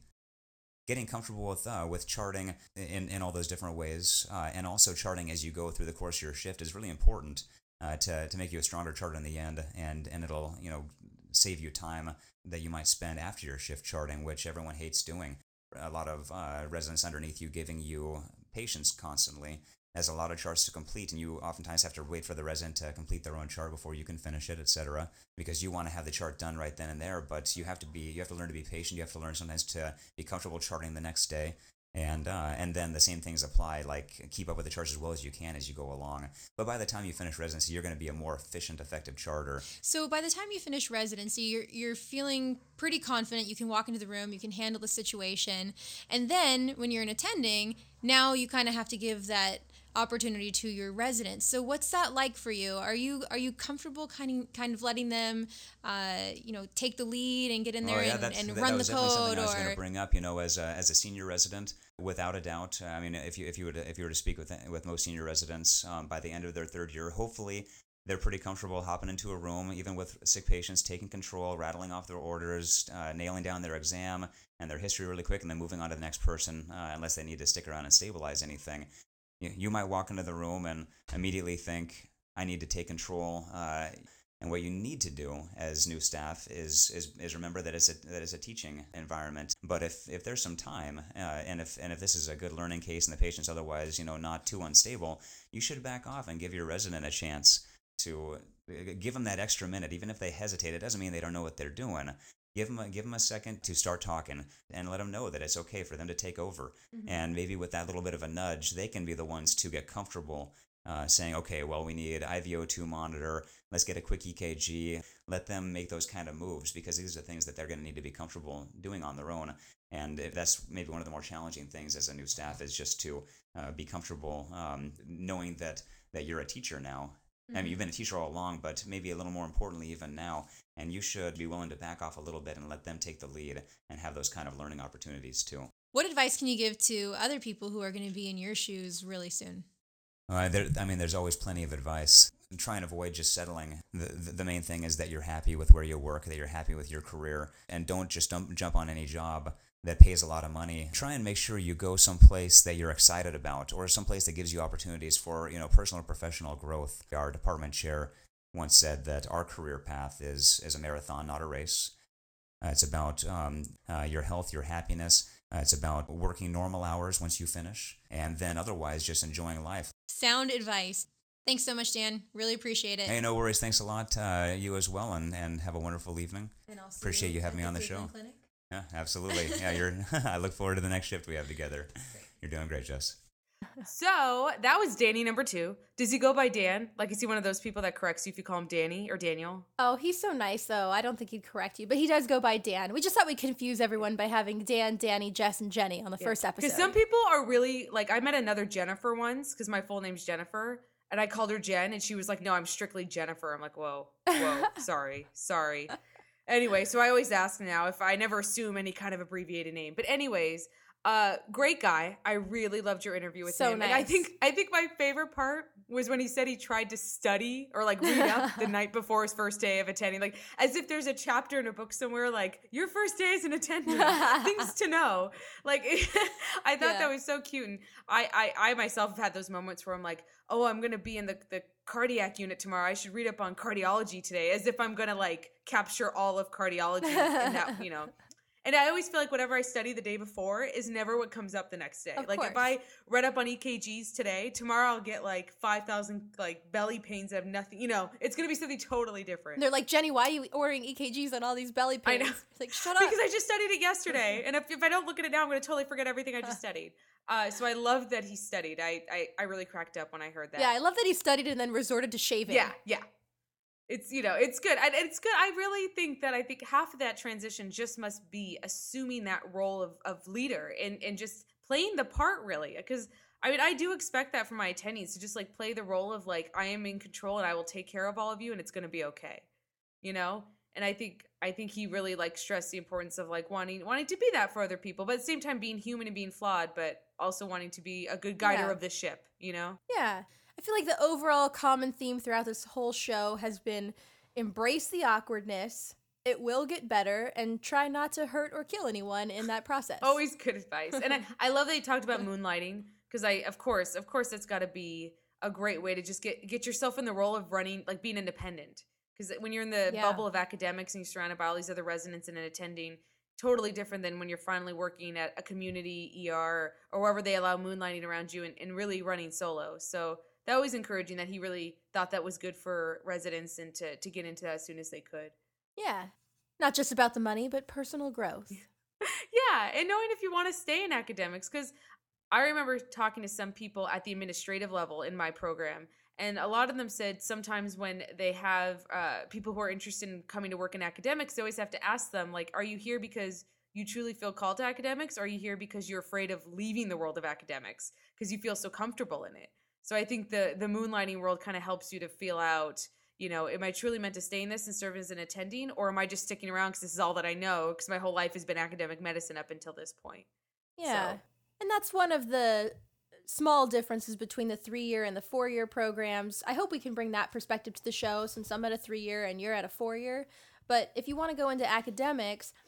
getting comfortable with uh, with charting in, in all those different ways, uh, and also charting as you go through the course of your shift is really important uh, to to make you a stronger charter in the end, and and it'll you know save you time that you might spend after your shift charting, which everyone hates doing. A lot of uh, residents underneath you giving you patients constantly. There's a lot of charts to complete, and you oftentimes have to wait for the resident to complete their own chart before you can finish it, et cetera. Because you want to have the chart done right then and there, but you have to be, you have to learn to be patient. You have to learn sometimes to be comfortable charting the next day, and uh, and then the same things apply. Like keep up with the charts as well as you can as you go along. But by the time you finish residency, you're going to be a more efficient, effective charter. So by the time you finish residency, you're you're feeling pretty confident. You can walk into the room, you can handle the situation, and then when you're an attending, now you kind of have to give that opportunity to your residents. So what's that like for you? Are you are you comfortable kind of, kind of letting them, uh, you know, take the lead and get in there oh, yeah, and, and that, run that was the definitely code? Something or... I was going to bring up, you know, as a, as a senior resident, without a doubt. I mean, if you if you were to, if you were to speak with with most senior residents, um, by the end of their third year, hopefully they're pretty comfortable hopping into a room, even with sick patients, taking control, rattling off their orders, uh, nailing down their exam and their history really quick, and then moving on to the next person, uh, unless they need to stick around and stabilize anything. You might walk into the room and immediately think, I need to take control. Uh, and what you need to do as new staff is is, is remember that it's a, that it's a teaching environment. But if, if there's some time, uh, and if and if this is a good learning case and the patient's otherwise, you know, not too unstable, you should back off and give your resident a chance to give them that extra minute. Even if they hesitate, it doesn't mean they don't know what they're doing. Give them, a, give them a second to start talking, and let them know that it's okay for them to take over. Mm-hmm. And maybe with that little bit of a nudge, they can be the ones to get comfortable uh, saying, okay, well, we need I V O two monitor. Let's get a quick E K G. Let them make those kind of moves, because these are things that they're going to need to be comfortable doing on their own. And that's maybe one of the more challenging things as a new staff, is just to uh, be comfortable um, knowing that, that you're a teacher now. I mean, you've been a teacher all along, but maybe a little more importantly even now, and you should be willing to back off a little bit and let them take the lead and have those kind of learning opportunities too. What advice can you give to other people who are going to be in your shoes really soon? Uh, there, I mean, there's always plenty of advice. Try and avoid just settling. The, the the main thing is that you're happy with where you work, that you're happy with your career, and don't just dump, jump on any job that pays a lot of money. Try and make sure you go someplace that you're excited about, or someplace that gives you opportunities for, you know, personal and professional growth. Our department chair once said that our career path is, is a marathon, not a race. Uh, it's about um, uh, your health, your happiness. Uh, it's about working normal hours once you finish, and then otherwise just enjoying life. Sound advice. Thanks so much, Dan. Really appreciate it. Hey, no worries. Thanks a lot. Uh, you as well, and, and have a wonderful evening. And I'll see appreciate you, you having me on the show. Clinic. Yeah, absolutely. Yeah, you're. I look forward to the next shift we have together. Great. You're doing great, Jess. So that was Danny number two. Does he go by Dan? Like, is he one of those people that corrects you if you call him Danny or Daniel? Oh, he's so nice, though. I don't think he'd correct you, but he does go by Dan. We just thought we'd confuse everyone by having Dan, Danny, Jess, and Jenny on the yeah. first episode. Because some people are really, like, I met another Jennifer once because my full name's Jennifer, and I called her Jen, and she was like, no, I'm strictly Jennifer. I'm like, whoa, whoa, sorry, sorry. Anyway, so I always ask now if I never assume any kind of abbreviated name. But anyways... Uh, great guy. I really loved your interview with so him. Nice. And I think I think my favorite part was when he said he tried to study or like read up the night before his first day of attending, like as if there's a chapter in a book somewhere, like your first day as an attendant, things to know. Like I thought yeah. that was so cute. And I, I, I myself have had those moments where I'm like, oh, I'm going to be in the, the cardiac unit tomorrow. I should read up on cardiology today, as if I'm going to like capture all of cardiology in that, you know. And I always feel like whatever I study the day before is never what comes up the next day. Of like course. If I read up on E K Gs today, tomorrow I'll get like five thousand like belly pains that have nothing, you know, it's going to be something totally different. And they're like, Jenny, why are you ordering E K Gs on all these belly pains? I know. Like, shut up. Because I just studied it yesterday. And if, if I don't look at it now, I'm going to totally forget everything I just studied. Uh, so I love that he studied. I, I, I really cracked up when I heard that. Yeah, I love that he studied and then resorted to shaving. Yeah, yeah. It's, you know, it's good. And it's good. I really think that I think half of that transition just must be assuming that role of, of leader and, and just playing the part, really. Because, I mean, I do expect that from my attendees to just, like, play the role of, like, I am in control and I will take care of all of you and it's going to be okay, you know? And I think I think he really, like, stressed the importance of, like, wanting wanting to be that for other people. But at the same time, being human and being flawed, but also wanting to be a good guider yeah. of the ship, you know? Yeah. I feel like the overall common theme throughout this whole show has been embrace the awkwardness, it will get better, and try not to hurt or kill anyone in that process. Always good advice. And I, I love that you talked about moonlighting because I, of course, of course, that's got to be a great way to just get, get yourself in the role of running, like being independent. Because when you're in the yeah. bubble of academics and you're surrounded by all these other residents and an attending, totally different than when you're finally working at a community E R or wherever they allow moonlighting around you and, and really running solo. So that was encouraging that he really thought that was good for residents and to, to get into that as soon as they could. Yeah. Not just about the money, but personal growth. Yeah. And knowing if you want to stay in academics, because I remember talking to some people at the administrative level in my program, and a lot of them said sometimes when they have uh, people who are interested in coming to work in academics, they always have to ask them, like, are you here because you truly feel called to academics? Or are you here because you're afraid of leaving the world of academics because you feel so comfortable in it? So I think the the moonlighting world kind of helps you to feel out, you know, am I truly meant to stay in this and serve as an attending, or am I just sticking around because this is all that I know because my whole life has been academic medicine up until this point? Yeah. So. And that's one of the small differences between the three-year and the four-year programs. I hope we can bring that perspective to the show since I'm at a three-year and you're at a four-year. But if you want to go into academics –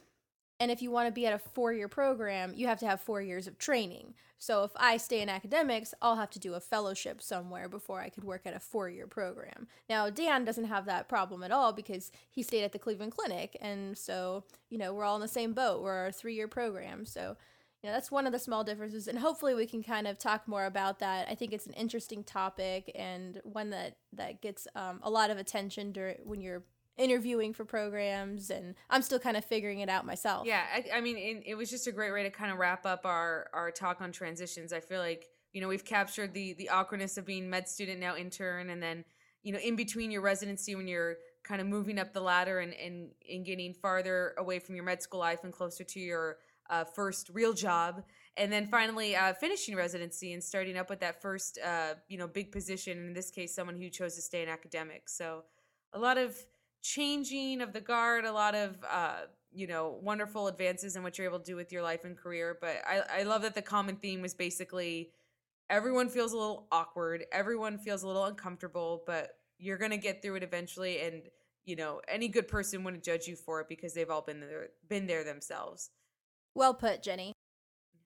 and if you want to be at a four-year program, you have to have four years of training. So if I stay in academics, I'll have to do a fellowship somewhere before I could work at a four-year program. Now, Dan doesn't have that problem at all because he stayed at the Cleveland Clinic. And so, you know, we're all in the same boat. We're a three-year program. So, you know, that's one of the small differences. And hopefully we can kind of talk more about that. I think it's an interesting topic and one that, that gets um, a lot of attention during when you're interviewing for programs, and I'm still kind of figuring it out myself. Yeah, I, I mean, it, it was just a great way to kind of wrap up our, our talk on transitions. I feel like, you know, we've captured the the awkwardness of being med student, now intern, and then, you know, in between your residency when you're kind of moving up the ladder and, and, and getting farther away from your med school life and closer to your uh, first real job. And then finally uh, finishing residency and starting up with that first, uh, you know, big position, in this case, someone who chose to stay in academics. So a lot of changing of the guard, a lot of uh, you know, wonderful advances in what you're able to do with your life and career. But I, I love that the common theme was basically everyone feels a little awkward. Everyone feels a little uncomfortable, but you're going to get through it eventually. And, you know, any good person wouldn't judge you for it because they've all been there, been there themselves. Well put, Jenny.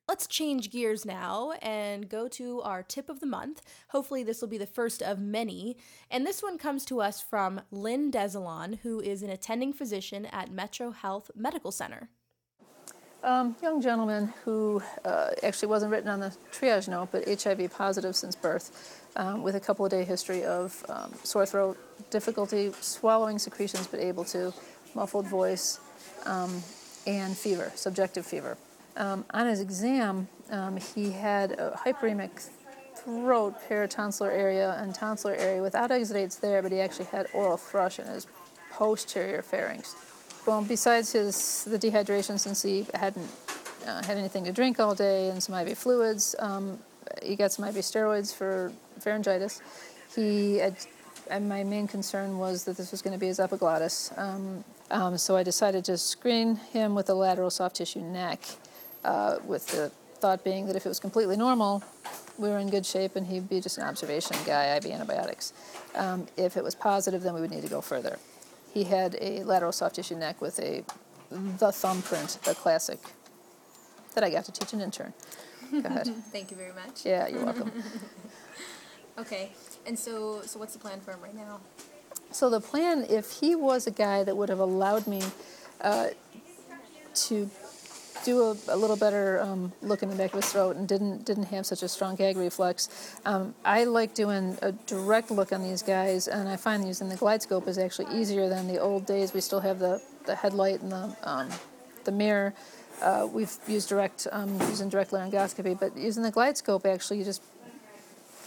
Let's change gears now and go to our tip of the month. Hopefully this will be the first of many. And this one comes to us from Lynn Desalon, who is an attending physician at Metro Health Medical Center. Um, young gentleman who uh, actually wasn't written on the triage note, but H I V positive since birth, um, with a couple of day history of um, sore throat, difficulty swallowing secretions, but able to, muffled voice, um, and fever, subjective fever. Um, on his exam, um, he had a hyperemic throat, paratonsillar area, and tonsillar area without exudates there, but he actually had oral thrush in his posterior pharynx. Well, besides his the dehydration, since he hadn't uh, had anything to drink all day, and some I V fluids, um, he got some I V steroids for pharyngitis. He, had, and my main concern was that this was going to be his epiglottis. Um, um, so I decided to screen him with a lateral soft tissue neck. Uh, with the thought being that if it was completely normal, we were in good shape and he'd be just an observation guy, I V antibiotics. Um, if it was positive, then we would need to go further. He had a lateral soft tissue neck with a the thumbprint, a classic, that I got to teach an intern. Go ahead. Thank you very much. Yeah, you're welcome. Okay, and so, so what's the plan for him right now? So the plan, if he was a guy that would have allowed me uh, to... do a, a little better um, look in the back of his throat and didn't didn't have such a strong gag reflex. Um, I like doing a direct look on these guys, and I find using the GlideScope is actually easier than the old days. We still have the, the headlight and the um, the mirror. Uh, we've used direct um, using direct laryngoscopy, but using the GlideScope actually you just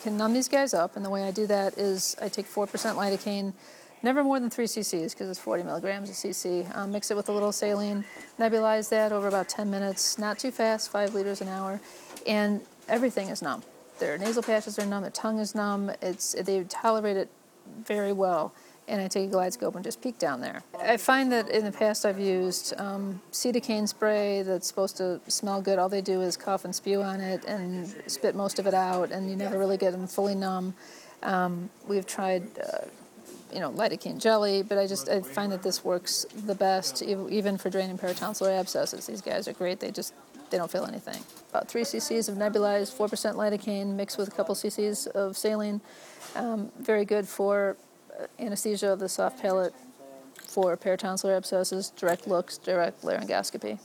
can numb these guys up. And the way I do that is I take four percent lidocaine. Never more than three cc's because it's forty milligrams a cc. Um, mix it with a little saline, nebulize that over about ten minutes, not too fast, five liters an hour, and everything is numb. Their nasal patches are numb, their tongue is numb. It's they tolerate it very well. And I take a GlideScope and just peek down there. I find that in the past I've used um, Cetacane spray that's supposed to smell good. All they do is cough and spew on it and spit most of it out, and you never really get them fully numb. Um, we've tried. Uh, you know, lidocaine jelly, but I just, I find that this works the best, even for draining paratonsillar abscesses. These guys are great. They just, they don't feel anything. About three cc's of nebulized, four percent lidocaine mixed with a couple cc's of saline. Um, very good for anesthesia of the soft palate for paratonsillar abscesses, direct looks, direct laryngoscopy.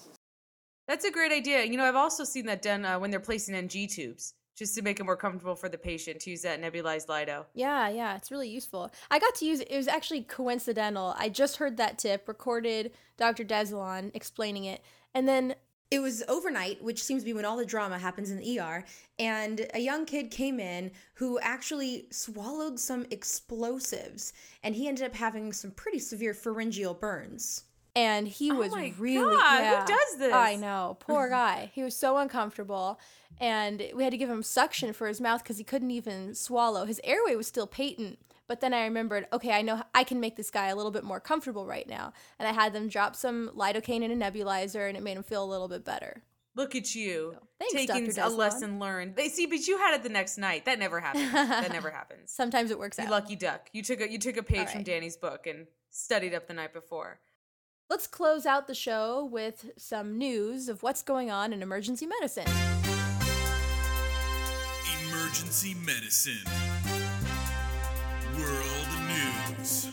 That's a great idea. You know, I've also seen that done uh, when they're placing N G tubes. Just to make it more comfortable for the patient to use that nebulized Lido. Yeah, yeah, it's really useful. I got to use it. It was actually coincidental. I just heard that tip, recorded Doctor Desalon explaining it, and then it was overnight, which seems to be when all the drama happens in the E R, and a young kid came in who actually swallowed some explosives, and he ended up having some pretty severe pharyngeal burns. And he was oh my really, God, yeah, who does this? I know, poor guy. He was so uncomfortable, and we had to give him suction for his mouth because he couldn't even swallow. His airway was still patent, but then I remembered, okay, I know I can make this guy a little bit more comfortable right now. And I had them drop some lidocaine in a nebulizer, and it made him feel a little bit better. Look at you. So, thanks, taking Doctor Desalon. A lesson learned. They see, but you had it the next night. That never happens. That never happens. Sometimes it works you out. You lucky duck. You took a, you took a page right. from Danny's book and studied up the night before. Let's close out the show with some news of what's going on in emergency medicine. Emergency medicine. World news.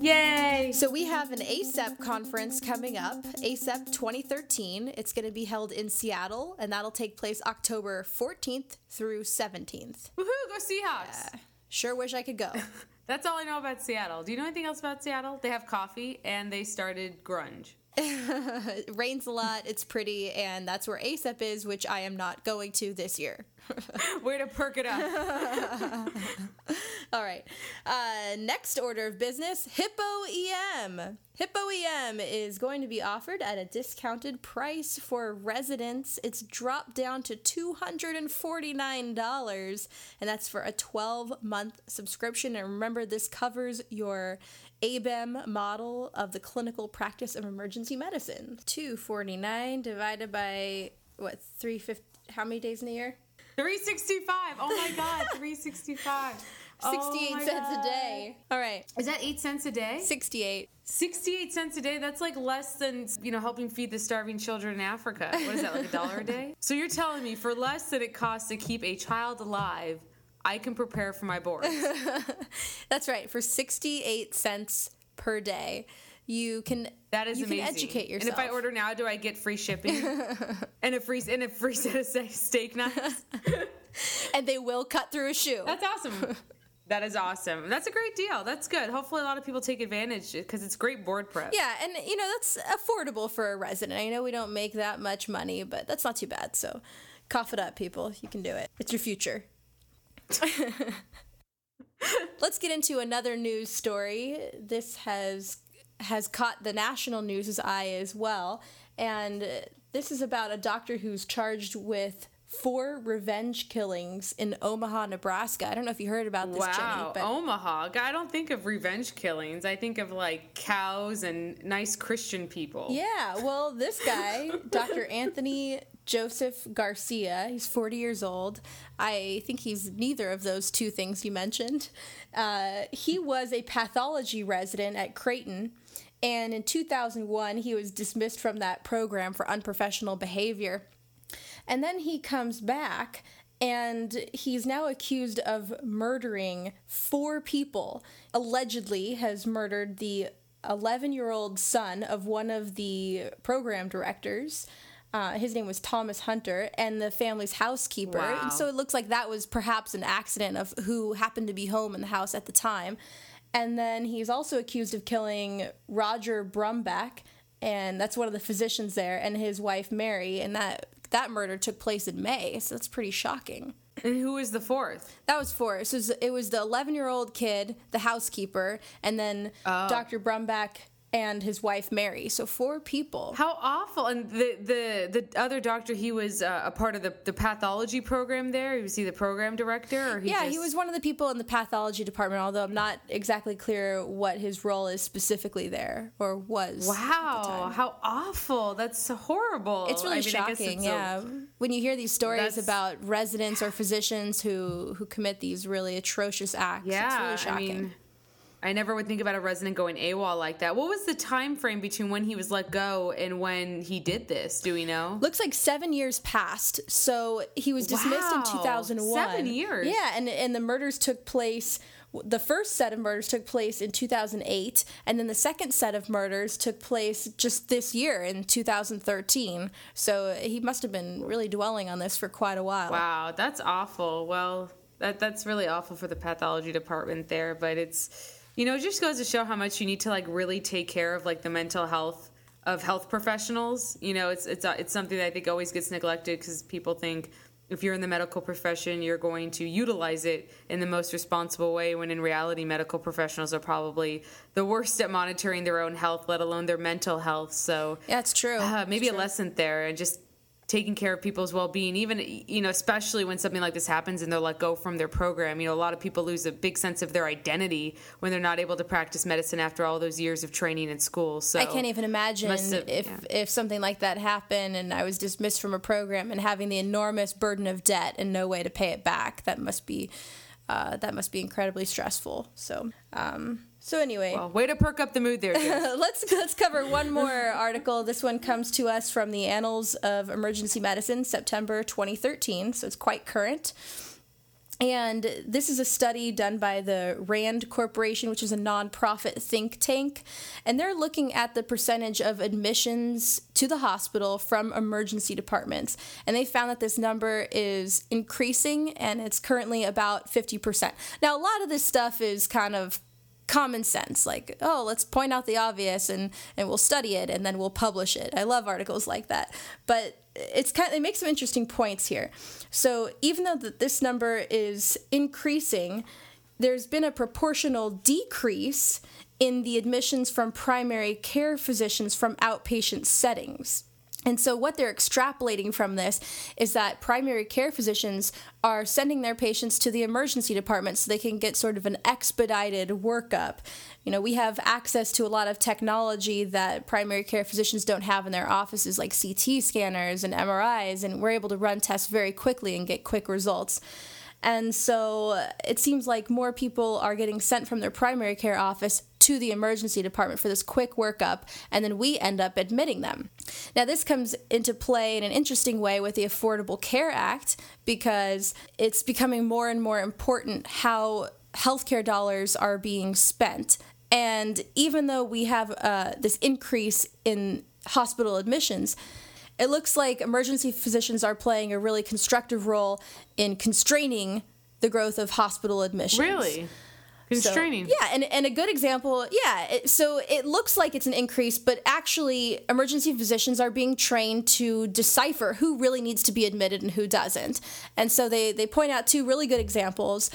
Yay! So we have an A C E P conference coming up, A C E P twenty thirteen. It's going to be held in Seattle, and that'll take place October fourteenth through seventeenth. Woohoo! Go Seahawks! Yeah. Sure wish I could go. That's all I know about Seattle. Do you know anything else about Seattle? They have coffee, and they started grunge. It rains a lot, it's pretty, and that's where A C E P is, which I am not going to this year. Way to perk it up. All right. Uh, next order of business, Hippo E M. Hippo E M is going to be offered at a discounted price for residents. It's dropped down to two hundred forty-nine dollars, and that's for a twelve-month subscription. And remember, this covers your A B E M model of the clinical practice of emergency medicine. two forty-nine divided by, what, three hundred fifty, how many days in a year? three sixty-five. Oh my God, three sixty-five. sixty-eight oh cents God. a day. All right. Is that eight cents a day? sixty-eight. sixty-eight cents a day? That's like less than, you know, helping feed the starving children in Africa. What is that, like a dollar a day? So you're telling me for less than it costs to keep a child alive, I can prepare for my boards. That's right. For sixty-eight cents per day, you can that is you amazing. Can educate yourself. And if I order now, do I get free shipping and a free and a free set of steak knives? And they will cut through a shoe. That's awesome. That is awesome. That's a great deal. That's good. Hopefully a lot of people take advantage because it's great board prep. Yeah, and, you know, that's affordable for a resident. I know we don't make that much money, but that's not too bad. So cough it up, people. You can do it. It's your future. Let's get into another news story. This has has caught the national news's eye as well. And this is about a doctor who's charged with four revenge killings in Omaha, Nebraska. I don't know if you heard about this, wow, Jenny. But Omaha. I don't think of revenge killings. I think of, like, cows and nice Christian people. Yeah, well, this guy, Doctor Anthony Joseph Garcia, he's forty years old. I think he's neither of those two things you mentioned. Uh, he was a pathology resident at Creighton, and in two thousand one, he was dismissed from that program for unprofessional behavior. And then he comes back, and he's now accused of murdering four people. Allegedly has murdered the eleven-year-old son of one of the program directors. Uh, his name was Thomas Hunter, and the family's housekeeper. Wow. And so it looks like that was perhaps an accident of who happened to be home in the house at the time. And then he's also accused of killing Roger Brumbach, and that's one of the physicians there, and his wife Mary. And that that murder took place in May, so that's pretty shocking. And who was the fourth? That was four. So it was the eleven-year-old kid, the housekeeper, and then oh. Doctor Brumbach and his wife Mary. So four people. How awful! And the the, the other doctor, he was uh, a part of the, the pathology program there. Was he the program director? Or he yeah, just... he was one of the people in the pathology department. Although I'm not exactly clear what his role is specifically there or was. Wow, at the time. How awful! That's horrible. It's really I mean, shocking. It's yeah, a... when you hear these stories that's... about residents or physicians who who commit these really atrocious acts. Yeah, it's really shocking. I mean, I never would think about a resident going AWOL like that. What was the time frame between when he was let go and when he did this? Do we know? Looks like seven years passed. So he was dismissed wow. in two thousand one. Seven years. Yeah, and, and the murders took place, the first set of murders took place in two thousand eight, and then the second set of murders took place just this year in two thousand thirteen. So he must have been really dwelling on this for quite a while. Wow, that's awful. Well, that that's really awful for the pathology department there, but it's... You know, it just goes to show how much you need to, like, really take care of, like, the mental health of health professionals. You know, it's it's it's something that I think always gets neglected because people think if you're in the medical profession, you're going to utilize it in the most responsible way, when in reality, medical professionals are probably the worst at monitoring their own health, let alone their mental health. So yeah, it's true. Uh, maybe it's true. A lesson there, and just taking care of people's well-being, even, you know, especially when something like this happens and they're let go from their program. You know, a lot of people lose a big sense of their identity when they're not able to practice medicine after all those years of training in school. So I can't even imagine have, if, yeah. if something like that happened and I was dismissed from a program and having the enormous burden of debt and no way to pay it back. That must be, uh, that must be incredibly stressful. So, um, So anyway, well, way to perk up the mood there. let's let's cover one more article. This one comes to us from the Annals of Emergency Medicine, September twenty thirteen, so it's quite current. And this is a study done by the RAND Corporation, which is a nonprofit think tank, and they're looking at the percentage of admissions to the hospital from emergency departments. And they found that this number is increasing, and it's currently about fifty percent. Now, a lot of this stuff is kind of common sense, like, oh, let's point out the obvious and, and we'll study it and then we'll publish it. I love articles like that. But it's kind of, it makes some interesting points here. So even though that this number is increasing, there's been a proportional decrease in the admissions from primary care physicians from outpatient settings. And so what they're extrapolating from this is that primary care physicians are sending their patients to the emergency department so they can get sort of an expedited workup. You know, we have access to a lot of technology that primary care physicians don't have in their offices, like C T scanners and M R Is, and we're able to run tests very quickly and get quick results. And so it seems like more people are getting sent from their primary care office to the emergency department for this quick workup, and then we end up admitting them. Now, this comes into play in an interesting way with the Affordable Care Act, because it's becoming more and more important how healthcare dollars are being spent. And even though we have uh, this increase in hospital admissions, it looks like emergency physicians are playing a really constructive role in constraining the growth of hospital admissions. Really? Constraining. So, yeah, and, and a good example, yeah, it, so it looks like it's an increase, but actually emergency physicians are being trained to decipher who really needs to be admitted and who doesn't. And so they, they point out two really good examples,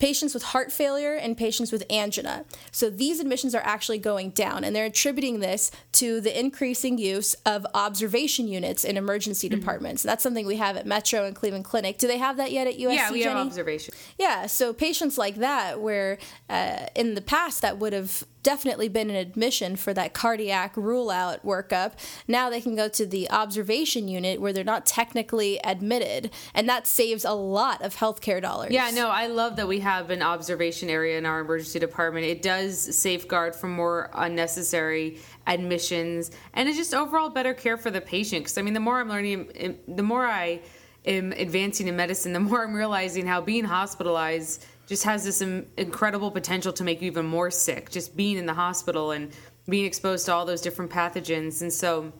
patients with heart failure and patients with angina. So these admissions are actually going down, and they're attributing this to the increasing use of observation units in emergency mm-hmm. departments. And that's something we have at Metro and Cleveland Clinic. Do they have that yet at U S C, Yeah, we Jenny? have observation. Yeah, so patients like that where uh, in the past that would have definitely been an admission for that cardiac rule-out workup. Now they can go to the observation unit where they're not technically admitted, and that saves a lot of healthcare dollars. Yeah, no, I love that we have an observation area in our emergency department. It does safeguard from more unnecessary admissions, and it's just overall better care for the patient. Because I mean, the more I'm learning, the more I am advancing in medicine, the more I'm realizing how being hospitalized just has this incredible potential to make you even more sick, just being in the hospital and being exposed to all those different pathogens. And so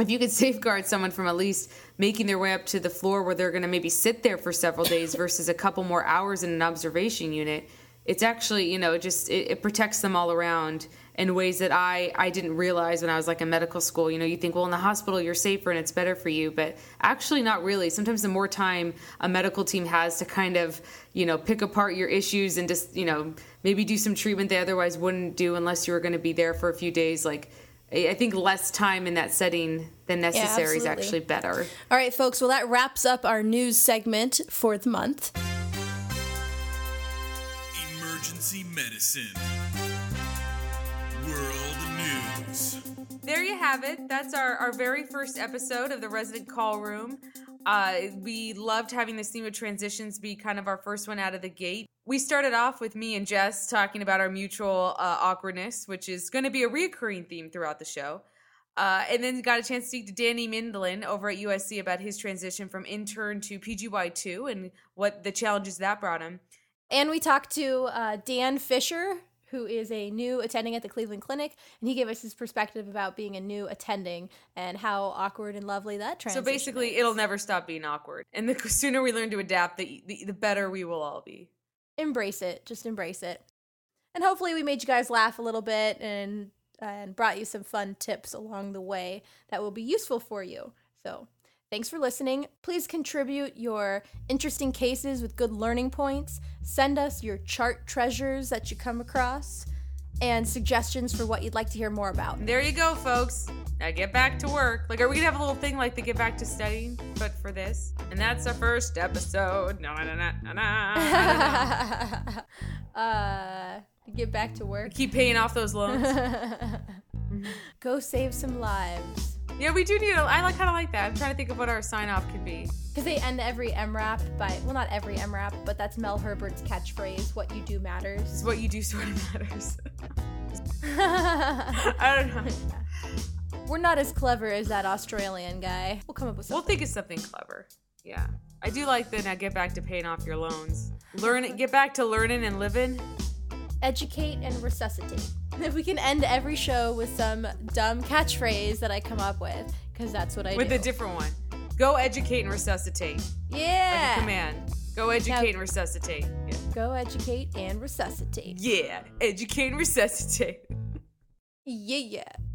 if you could safeguard someone from at least making their way up to the floor where they're going to maybe sit there for several days versus a couple more hours in an observation unit, it's actually, you know, just it, it protects them all around in ways that I, I didn't realize when I was like in medical school. You know, you think, well, in the hospital, you're safer and it's better for you, but actually not really. Sometimes the more time a medical team has to kind of, you know, pick apart your issues and just, you know, maybe do some treatment they otherwise wouldn't do unless you were going to be there for a few days, like, I think less time in that setting than necessary yeah, is actually better. All right, folks, well, that wraps up our news segment for the month. Emergency medicine. World News. There you have it. That's our, our very first episode of the Resident Call Room. Uh, we loved having this theme of transitions be kind of our first one out of the gate. We started off with me and Jess talking about our mutual uh, awkwardness, which is going to be a reoccurring theme throughout the show. Uh, and then got a chance to speak to Danny Mindlin over at U S C about his transition from intern to P G Y two and what the challenges that brought him. And we talked to uh, Dan Fisher, who is a new attending at the Cleveland Clinic, and he gave us his perspective about being a new attending and how awkward and lovely that transition is. So basically, is. It'll never stop being awkward. And the sooner we learn to adapt, the, the, the better we will all be. Embrace it. Just embrace it. And hopefully we made you guys laugh a little bit and and brought you some fun tips along the way that will be useful for you. So thanks for listening. Please contribute your interesting cases with good learning points. Send us your chart treasures that you come across and suggestions for what you'd like to hear more about. There you go, folks. Now get back to work. Like, are we going to have a little thing like the Get Back to Studying, but for this? And that's our first episode. No, no, no, no, no. Uh, get back to work. Keep paying off those loans. Go save some lives. Yeah, we do need to. I like kind of like that. I'm trying to think of what our sign-off could be. Because they end every M RAP by, well, not every M RAP, but that's Mel Herbert's catchphrase, what you do matters. It's what you do sort of matters. I don't know. Yeah. We're not as clever as that Australian guy. We'll come up with something. We'll think of something clever. Yeah. I do like the now get back to paying off your loans. Learn, get back to learning and living. Educate and resuscitate. If we can end every show with some dumb catchphrase that I come up with, because that's what I with do. With a different one. Go educate and resuscitate. Yeah. Like a command. Go educate now, and resuscitate. Yeah. Go educate and resuscitate. Yeah. Educate and resuscitate. Yeah, yeah.